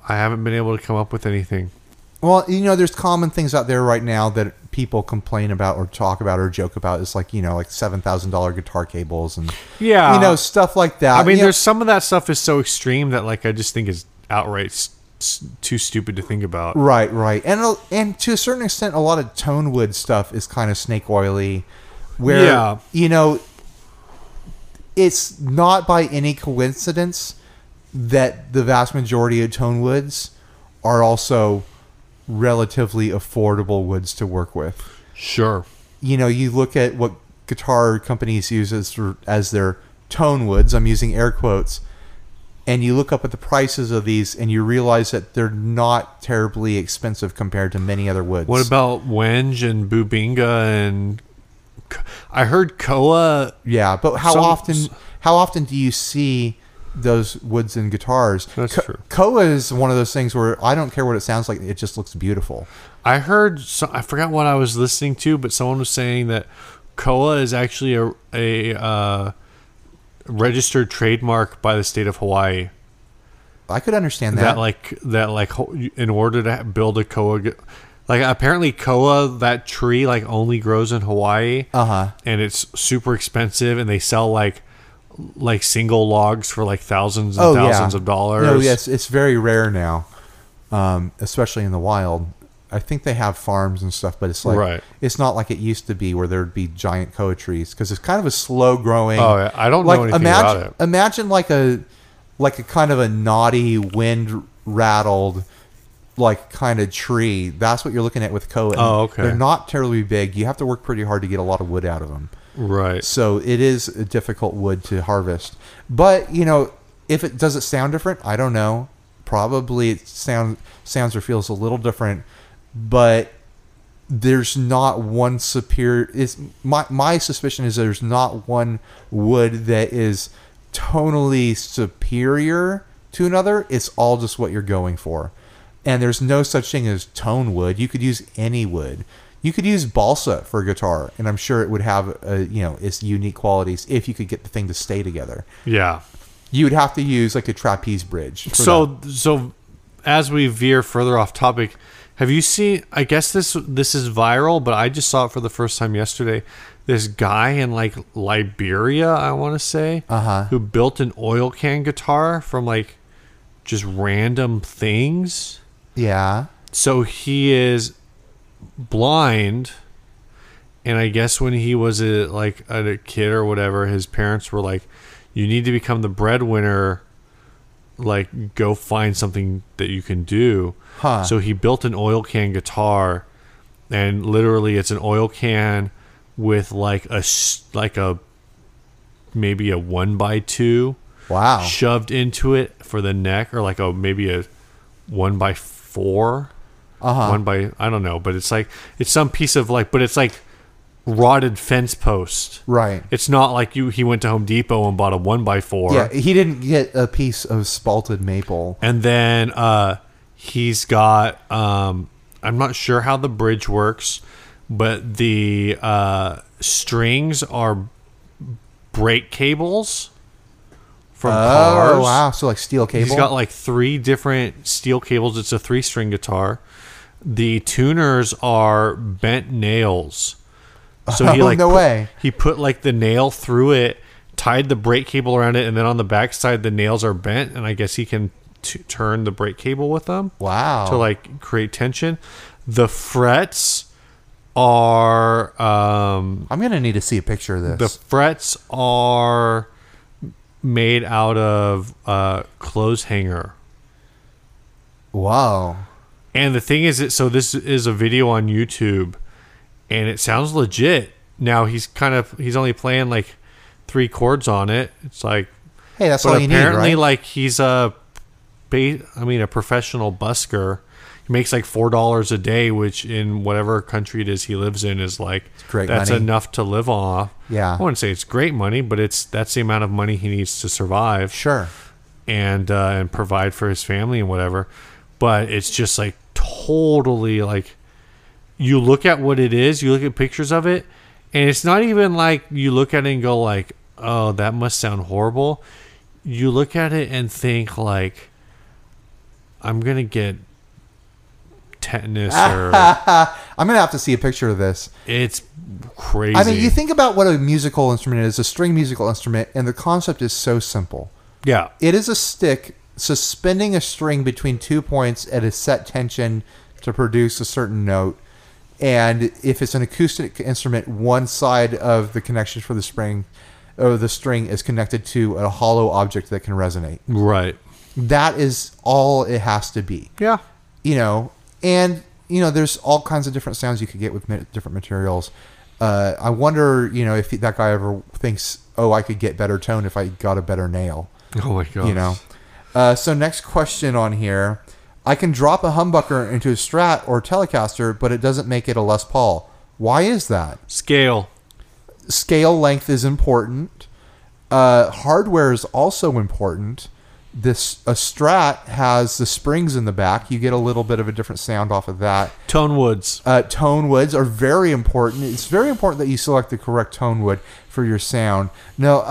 I haven't been able to come up with anything. Well, there's common things out there right now that people complain about or talk about or joke about. It's like, like $7,000 guitar cables and stuff like that. I mean, there's some of that stuff is so extreme that like I just think is outright too stupid to think about. Right. And to a certain extent, a lot of tone wood stuff is kind of snake oily, where it's not by any coincidence that the vast majority of tone woods are also relatively affordable woods to work with. Sure. You look at what guitar companies use as their tone woods, I'm using air quotes, and you look up at the prices of these and you realize that they're not terribly expensive compared to many other woods. What about Wenge and Bubinga and... I heard Koa... Yeah, but how often do you see those woods and guitars? That's true. Koa is one of those things where I don't care what it sounds like, it just looks beautiful. I heard, I forgot what I was listening to, but someone was saying that Koa is actually a registered trademark by the state of Hawaii. I could understand that in order to build a Koa, like apparently Koa, that tree, like only grows in Hawaii, and it's super expensive, and they sell like single logs for like thousands and thousands of dollars. Oh, yes. It's very rare now, especially in the wild. I think they have farms and stuff, but it's like it's not like it used to be where there'd be giant koa trees, because it's kind of a slow growing. Oh, I don't know anything about it. Imagine like a kind of a knotty, wind rattled like kind of tree. That's what you're looking at with koa. Oh, okay. They're not terribly big. You have to work pretty hard to get a lot of wood out of them. Right. So it is a difficult wood to harvest. But, if it does it sound different, I don't know. Probably it sounds or feels a little different, but there's not one superior. It's my suspicion is there's not one wood that is tonally superior to another. It's all just what you're going for. And there's no such thing as tone wood. You could use any wood. You could use balsa for a guitar, and I'm sure it would have its unique qualities if you could get the thing to stay together. Yeah. You would have to use like a trapeze bridge. So as we veer further off topic, have you seen, I guess this is viral, but I just saw it for the first time yesterday, this guy in like Liberia, I want to say, who built an oil can guitar from like just random things. Yeah. So he is blind, and I guess when he was a kid or whatever, his parents were like, you need to become the breadwinner, like go find something that you can do. Huh. So he built an oil can guitar, and literally it's an oil can with like a maybe a 1x2 shoved into it for the neck, or like maybe a 1x4 I don't know, but it's like it's some piece of like, but it's like rotted fence post. Right. It's not like he went to Home Depot and bought a 1x4. Yeah, he didn't get a piece of spalted maple. And then he's got I'm not sure how the bridge works, but the strings are brake cables from cars. Oh wow, so like steel cable. He's got like 3 different steel cables. It's a 3-string guitar. The tuners are bent nails. So he he put like the nail through it, tied the brake cable around it, and then on the backside the nails are bent, and I guess he can turn the brake cable with them. Wow. To like create tension. The frets are I'm gonna need to see a picture of this. The frets are made out of clothes hanger. Wow. And the thing is, so this is a video on YouTube. And it sounds legit. Now he's only playing like 3 chords on it. It's like, hey, that's all you need, right? Apparently, like he's a professional busker. He makes like $4 a day, which in whatever country it is he lives in is like that's money. Enough to live off. Yeah, I wouldn't say it's great money, but that's the amount of money he needs to survive. Sure, and provide for his family and whatever. But it's just like totally like. You look at what it is, you look at pictures of it, and it's not even like you look at it and go like, oh, that must sound horrible. You look at it and think like, I'm going to get tetanus or... I'm going to have to see a picture of this. It's crazy. I mean, you think about what a musical instrument is, a string musical instrument, and the concept is so simple. Yeah. It is a stick suspending a string between 2 points at a set tension to produce a certain note. And if it's an acoustic instrument, one side of the connection for the spring or the string is connected to a hollow object that can resonate. Right. That is all it has to be. Yeah. There's all kinds of different sounds you could get with different materials. I wonder, if that guy ever thinks, oh, I could get better tone if I got a better nail. Oh my gosh. So next question on here. I can drop a humbucker into a Strat or Telecaster, but it doesn't make it a Les Paul. Why is that? Scale. Scale length is important. Hardware is also important. A Strat has the springs in the back. You get a little bit of a different sound off of that. Tone woods. Tone woods are very important. It's very important that you select the correct tone wood for your sound. No,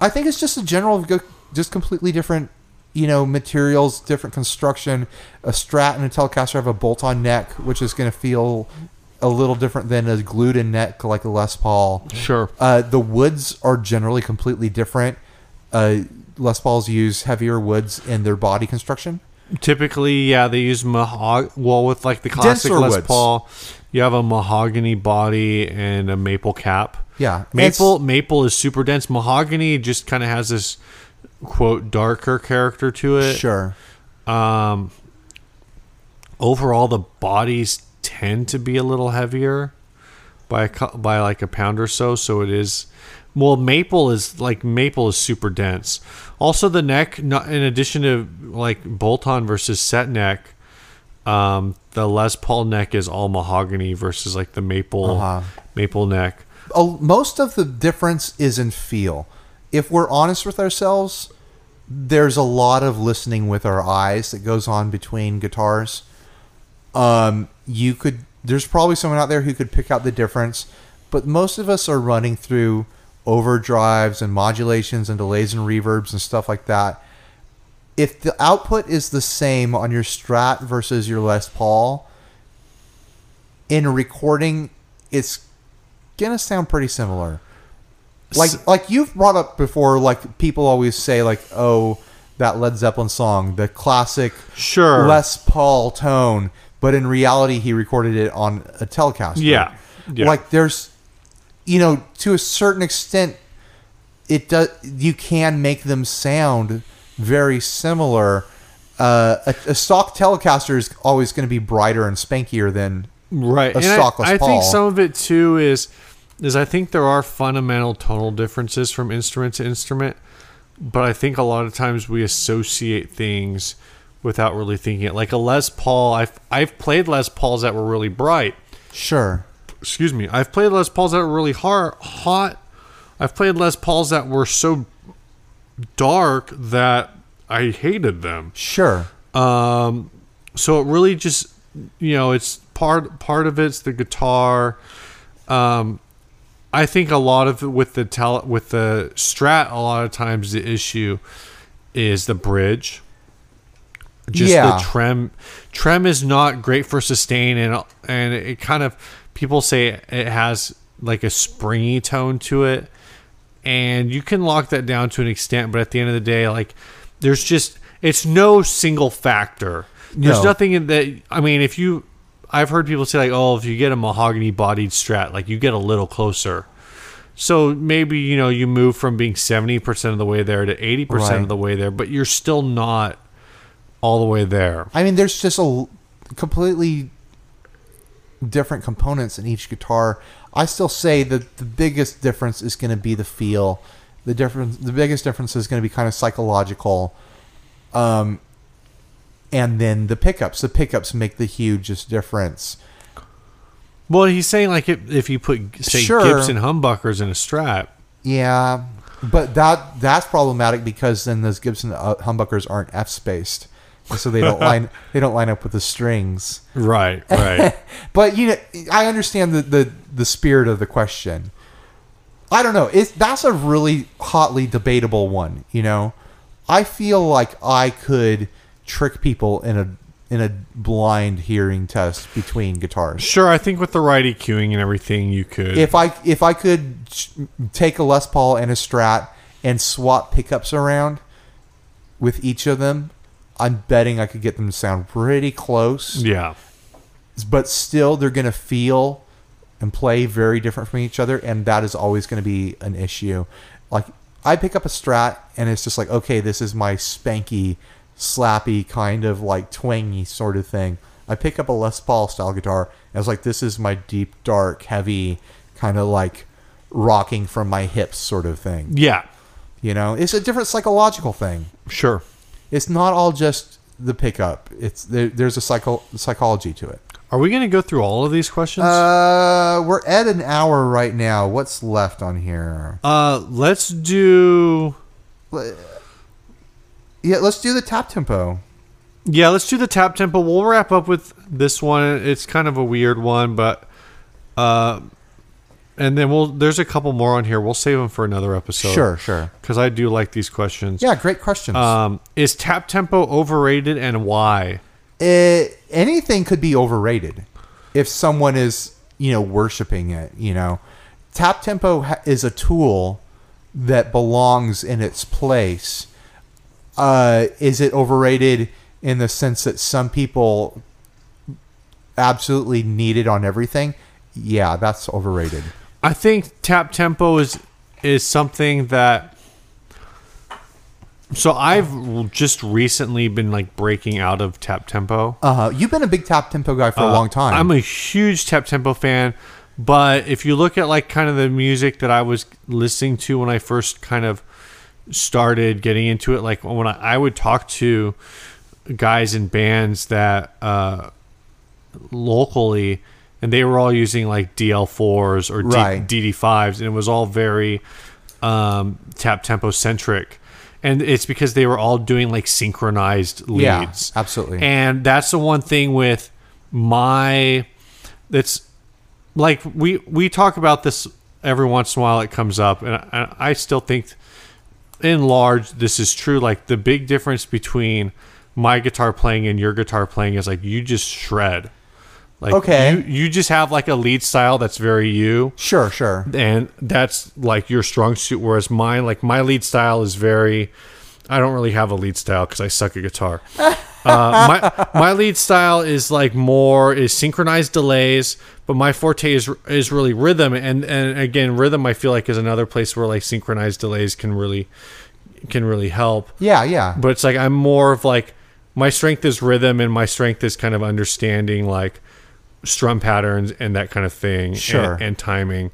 I think it's just a general, just completely different... materials, different construction. A Strat and a Telecaster have a bolt-on neck, which is going to feel a little different than a glued-in neck like a Les Paul. Sure. The woods are generally completely different. Les Pauls use heavier woods in their body construction. Typically, yeah, they use mahogany. Well, with like the classic Les Paul, you have a mahogany body and a maple cap. Yeah. Maple is super dense. Mahogany just kind of has this... quote darker character to it. Sure. Overall, the bodies tend to be a little heavier by like a pound or so. So it is. Well, maple is super dense. Also, the neck. Not in addition to like bolt-on versus set neck. The Les Paul neck is all mahogany versus like the maple neck. Oh, most of the difference is in feel. If we're honest with ourselves, there's a lot of listening with our eyes that goes on between guitars. There's probably someone out there who could pick out the difference, but most of us are running through overdrives and modulations and delays and reverbs and stuff like that. If the output is the same on your Strat versus your Les Paul, in recording, it's gonna sound pretty similar. Like you've brought up before, like people always say, like, oh, that Led Zeppelin song, the classic Les Paul tone, but in reality, he recorded it on a Telecaster. Yeah. Like there's, to a certain extent, it does. You can make them sound very similar. A stock Telecaster is always going to be brighter and spankier than a stock Les Paul. I think some of it too is I think there are fundamental tonal differences from instrument to instrument, but I think a lot of times we associate things without really thinking it. Like a Les Paul, I've played Les Pauls that were really bright. Sure. Excuse me. I've played Les Pauls that were really hot. I've played Les Pauls that were so dark that I hated them. Sure. So it really just, it's part of it's the guitar. I think a lot of it with the Strat, a lot of times the issue is the bridge. The trem. Trem is not great for sustain, and it kind of, people say it has like a springy tone to it, and you can lock that down to an extent, but at the end of the day, like there's just, it's no single factor. There's nothing that, I've heard people say, like, oh, if you get a mahogany-bodied Strat, like, you get a little closer. So maybe, you move from being 70% of the way there to 80% of the way there, but you're still not all the way there. There's just a completely different components in each guitar. I still say that the biggest difference is going to be the feel. The biggest difference is going to be kind of psychological. And then the pickups. The pickups make the hugest difference. Well, he's saying, like, if you put, say, Gibson humbuckers in a Strat. Yeah, but that's problematic because then those Gibson humbuckers aren't F-spaced. So they don't line up with the strings. Right. But, I understand the spirit of the question. I don't know. That's a really hotly debatable one, I feel like I could trick people in a blind hearing test between guitars. Sure, I think with the right EQing and everything, you could. If I could take a Les Paul and a Strat and swap pickups around with each of them, I'm betting I could get them to sound pretty close. Yeah. But still, they're going to feel and play very different from each other, and that is always going to be an issue. Like, I pick up a Strat, and it's just like, okay, this is my spanky, slappy, kind of like twangy sort of thing. I pick up a Les Paul style guitar, and I was like, this is my deep, dark, heavy, kind of like rocking from my hips sort of thing. Yeah. It's a different psychological thing. Sure. It's not all just the pickup. There's a psychology to it. Are we going to go through all of these questions? We're at an hour right now. What's left on here? Let's do... Yeah, let's do the tap tempo. Yeah, let's do the tap tempo. We'll wrap up with this one. It's kind of a weird one, but and then there's a couple more on here. We'll save them for another episode. Sure. Because I do like these questions. Yeah, great questions. Is tap tempo overrated, and why? Anything could be overrated if someone is worshiping it. Tap tempo is a tool that belongs in its place. Is it overrated in the sense that some people absolutely need it on everything? Yeah, that's overrated. I think tap tempo is something that... So I've just recently been like breaking out of tap tempo. You've been a big tap tempo guy for a long time. I'm a huge tap tempo fan, but if you look at like kind of the music that I was listening to when I first kind of started getting into it, like when I would talk to guys in bands that locally, and they were all using like DL4s or DD5s, and it was all very tap tempo centric. And it's because they were all doing like synchronized leads. Yeah, absolutely. And that's the one thing with my, that's like, we talk about this every once in a while, it comes up, and I still think in large, this is true. Like the big difference between my guitar playing and your guitar playing is like, you just shred. Like okay. You just have like a lead style that's very you. Sure, sure. And that's like your strong suit, whereas mine, like my lead style is very, I don't really have a lead style because I suck at guitar. My lead style is like more, is synchronized delays, but my forte is really rhythm. And again, rhythm I feel like is another place where like synchronized delays can really help. Yeah, yeah. But it's like I'm more of like, my strength is rhythm and my strength is kind of understanding like strum patterns and that kind of thing, sure, and timing.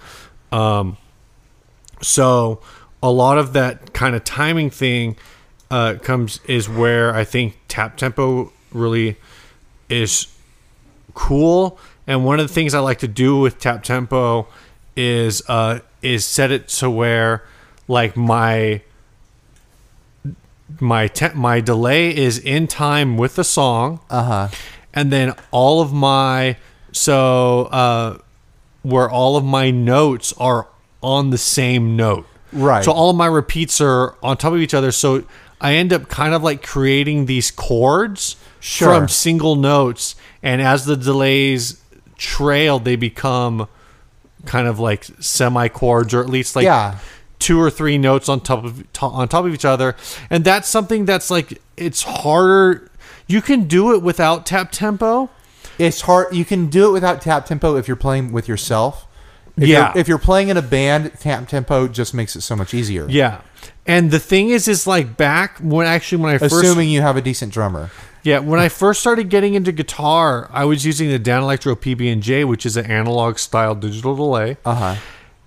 So a lot of that kind of timing thing is where I think tap tempo really is cool. And one of the things I like to do with tap tempo is set it to where like my delay is in time with the song, and then all of my where all of my notes are on the same note. Right. So all of my repeats are on top of each other. So I end up kind of like creating these chords from single notes. And as the delays trail, they become kind of like semi-chords, or at least like two or three notes on top of each other. And that's something that's like, it's harder. You can do it without tap tempo. It's hard. You can do it without tap tempo if you're playing with yourself. If you're playing in a band, tap tempo just makes it so much easier. Yeah. And the thing is like back when I first... Assuming you have a decent drummer. Yeah. When I first started getting into guitar, I was using the Dan Electro PB&J, which is an analog style digital delay.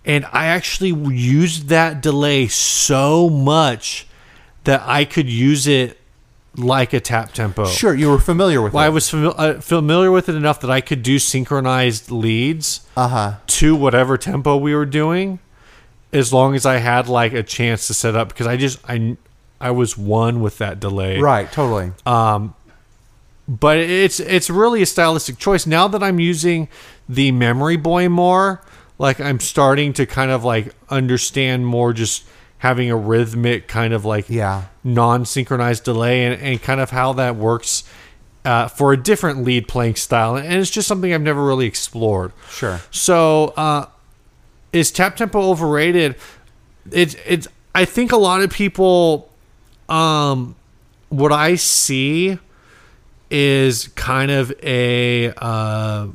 And I actually used that delay so much that I could use it like a tap tempo. Sure, you were familiar with it. I was familiar with it enough that I could do synchronized leads to whatever tempo we were doing, as long as I had like a chance to set up, because I was one with that delay. Right, totally. But it's really a stylistic choice. Now that I'm using the Memory Boy more, like I'm starting to kind of like understand more just having a rhythmic kind of like non-synchronized delay and kind of how that works for a different lead playing style. And it's just something I've never really explored. Sure. So is tap tempo overrated? It's I think a lot of people, what I see is kind of a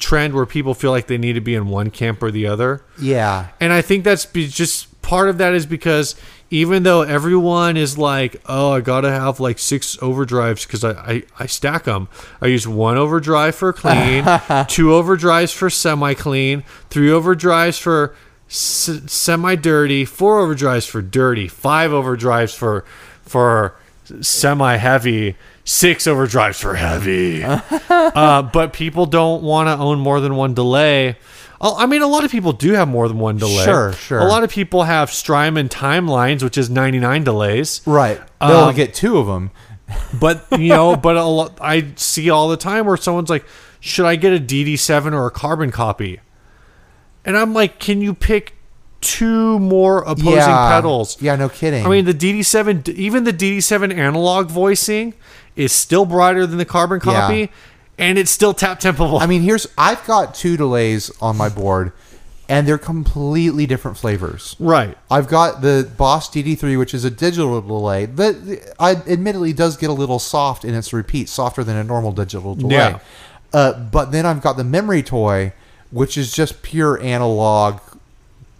trend where people feel like they need to be in one camp or the other. Yeah. And I think that's just... Part of that is because even though everyone is like, oh, I got to have like 6 overdrives because I stack them. I use 1 overdrive for clean, 2 overdrives for semi-clean, 3 overdrives for semi-dirty, 4 overdrives for dirty, 5 overdrives for semi-heavy, 6 overdrives for heavy. But people don't want to own more than one delay. I mean, a lot of people do have more than one delay. Sure, sure. A lot of people have Strymon timelines, which is 99 delays. Right. They'll only get 2 of them. But, you know, I see all the time where someone's like, should I get a DD7 or a Carbon Copy? And I'm like, can you pick 2 more opposing pedals? Yeah, no kidding. I mean, the DD7, even the DD7 analog voicing is still brighter than the Carbon Copy. Yeah. And it's still tap tempo. I mean, I've got 2 delays on my board, and they're completely different flavors. Right. I've got the Boss DD3, which is a digital delay that admittedly does get a little soft in its repeat, softer than a normal digital delay. Yeah. But then I've got the Memory Toy, which is just pure analog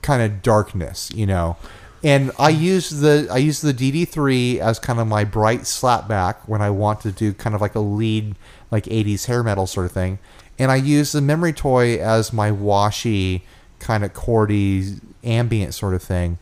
kind of darkness, you know. And I use the DD3 as kind of my bright slapback when I want to do kind of like a lead, like 80s hair metal sort of thing. And I use the Memory Toy as my washy, kind of chordy, ambient sort of thing.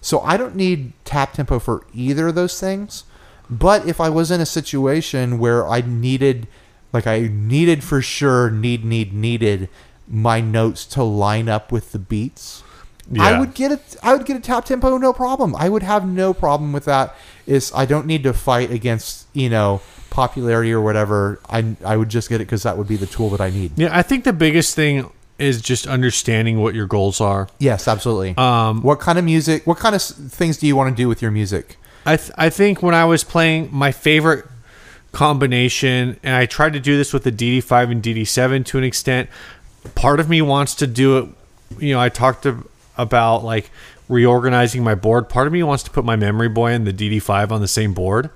So I don't need tap tempo for either of those things. But if I was in a situation where I needed, like I needed for sure, needed my notes to line up with the beats, yeah. I would get a tap tempo, no problem. I would have no problem with that. Is I don't need to fight against, you know, popularity or whatever. I would just get it because that would be the tool that I need. Yeah, I think the biggest thing is just understanding what your goals are. Yes, absolutely. What kind of music? What kind of things do you want to do with your music? I think when I was playing, my favorite combination, and I tried to do this with the DD5 and DD7 to an extent. Part of me wants to do it. You know, I talked about like reorganizing my board. Part of me wants to put my Memory Boy and the DD5 on the same board.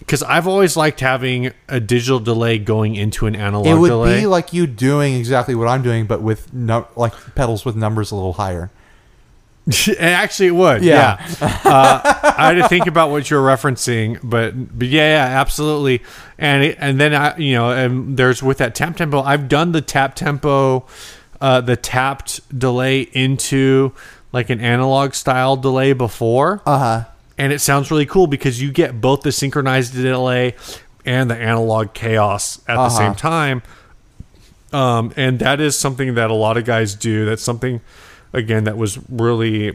Because I've always liked having a digital delay going into an analog delay. It would be like you doing exactly what I'm doing, but with like pedals with numbers a little higher. Actually, it would. Yeah. I had to think about what you're referencing, but yeah, absolutely. And then there's with that tap tempo. I've done the tap tempo, the tapped delay into like an analog style delay before. And it sounds really cool because you get both the synchronized delay and the analog chaos at the same time. And that is something that a lot of guys do. That's something, again, that was really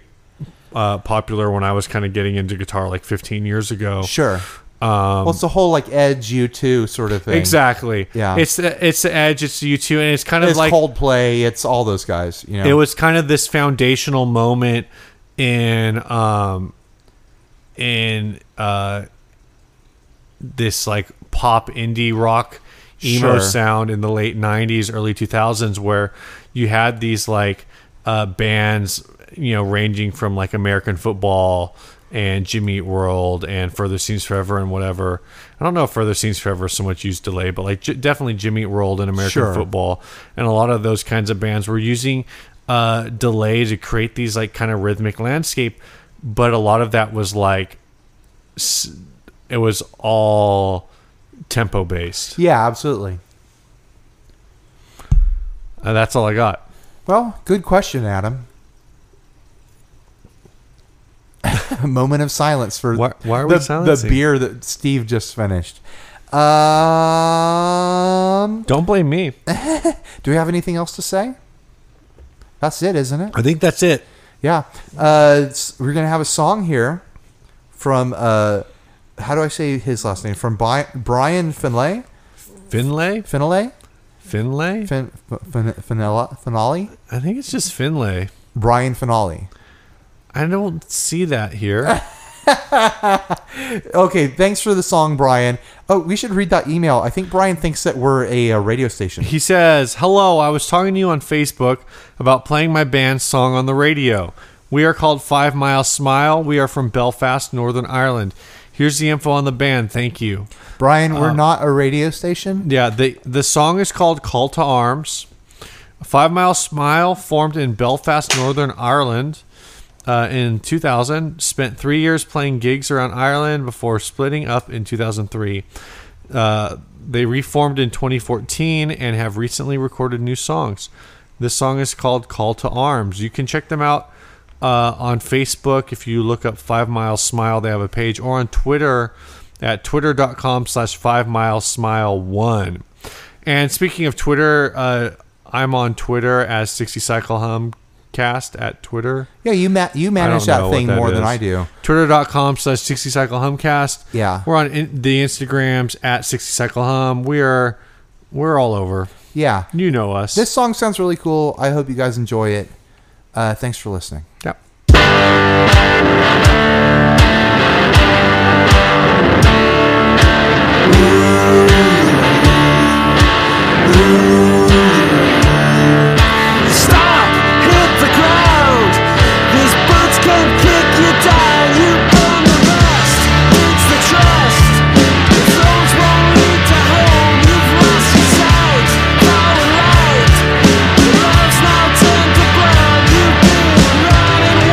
popular when I was kind of getting into guitar like 15 years ago. Sure. Well, it's the whole like Edge U2 sort of thing. Exactly. Yeah. It's the Edge, it's the U2, and it's kind of like Coldplay, it's all those guys. You know, it was kind of this foundational moment in this like pop indie rock emo sound in the late 90s, early 2000s, where you had these like bands, you know, ranging from like American Football and Jimmy Eat World and Further Seems Forever and whatever. I don't know if Further Seems Forever so much used delay, but like definitely Jimmy Eat World and American Football and a lot of those kinds of bands were using delay to create these like kind of rhythmic landscape. But a lot of that was like, it was all tempo based. Yeah, absolutely. That's all I got. Well, good question, Adam. A moment of silence for why are we silencing? The beer that Steve just finished. Don't blame me. Do we have anything else to say? That's it, isn't it? I think that's it. Yeah. We're going to have a song here from, how do I say his last name? From Brian Finlay. Finlay? I think it's just Finlay. Brian Finlay. I don't see that here. Okay, thanks for the song, Brian. Oh, we should read that email. I think Brian thinks that we're a radio station. He says, hello, I was talking to you on Facebook about playing my band's song on the radio. We are called 5 Mile Smile. We are from Belfast, Northern Ireland. Here's the info on the band. Thank you. Brian, we're not a radio station. Yeah, the song is called Call to Arms. 5 Mile Smile formed in Belfast, Northern Ireland. In 2000, spent 3 years playing gigs around Ireland before splitting up in 2003. They reformed in 2014 and have recently recorded new songs. This song is called Call to Arms. You can check them out on Facebook. If you look up 5 Mile Smile, they have a page, or on Twitter at twitter.com/5milesmile1. And speaking of Twitter, I'm on Twitter as 60 Cycle Hum. Cast at Twitter. Yeah, you manage that thing more than I do. Twitter.com/60CycleHumcast. Yeah, we're on the Instagrams at 60CycleHum. We're all over. Yeah, you know us. This song sounds really cool. I hope you guys enjoy it. Thanks for listening. Yep. Running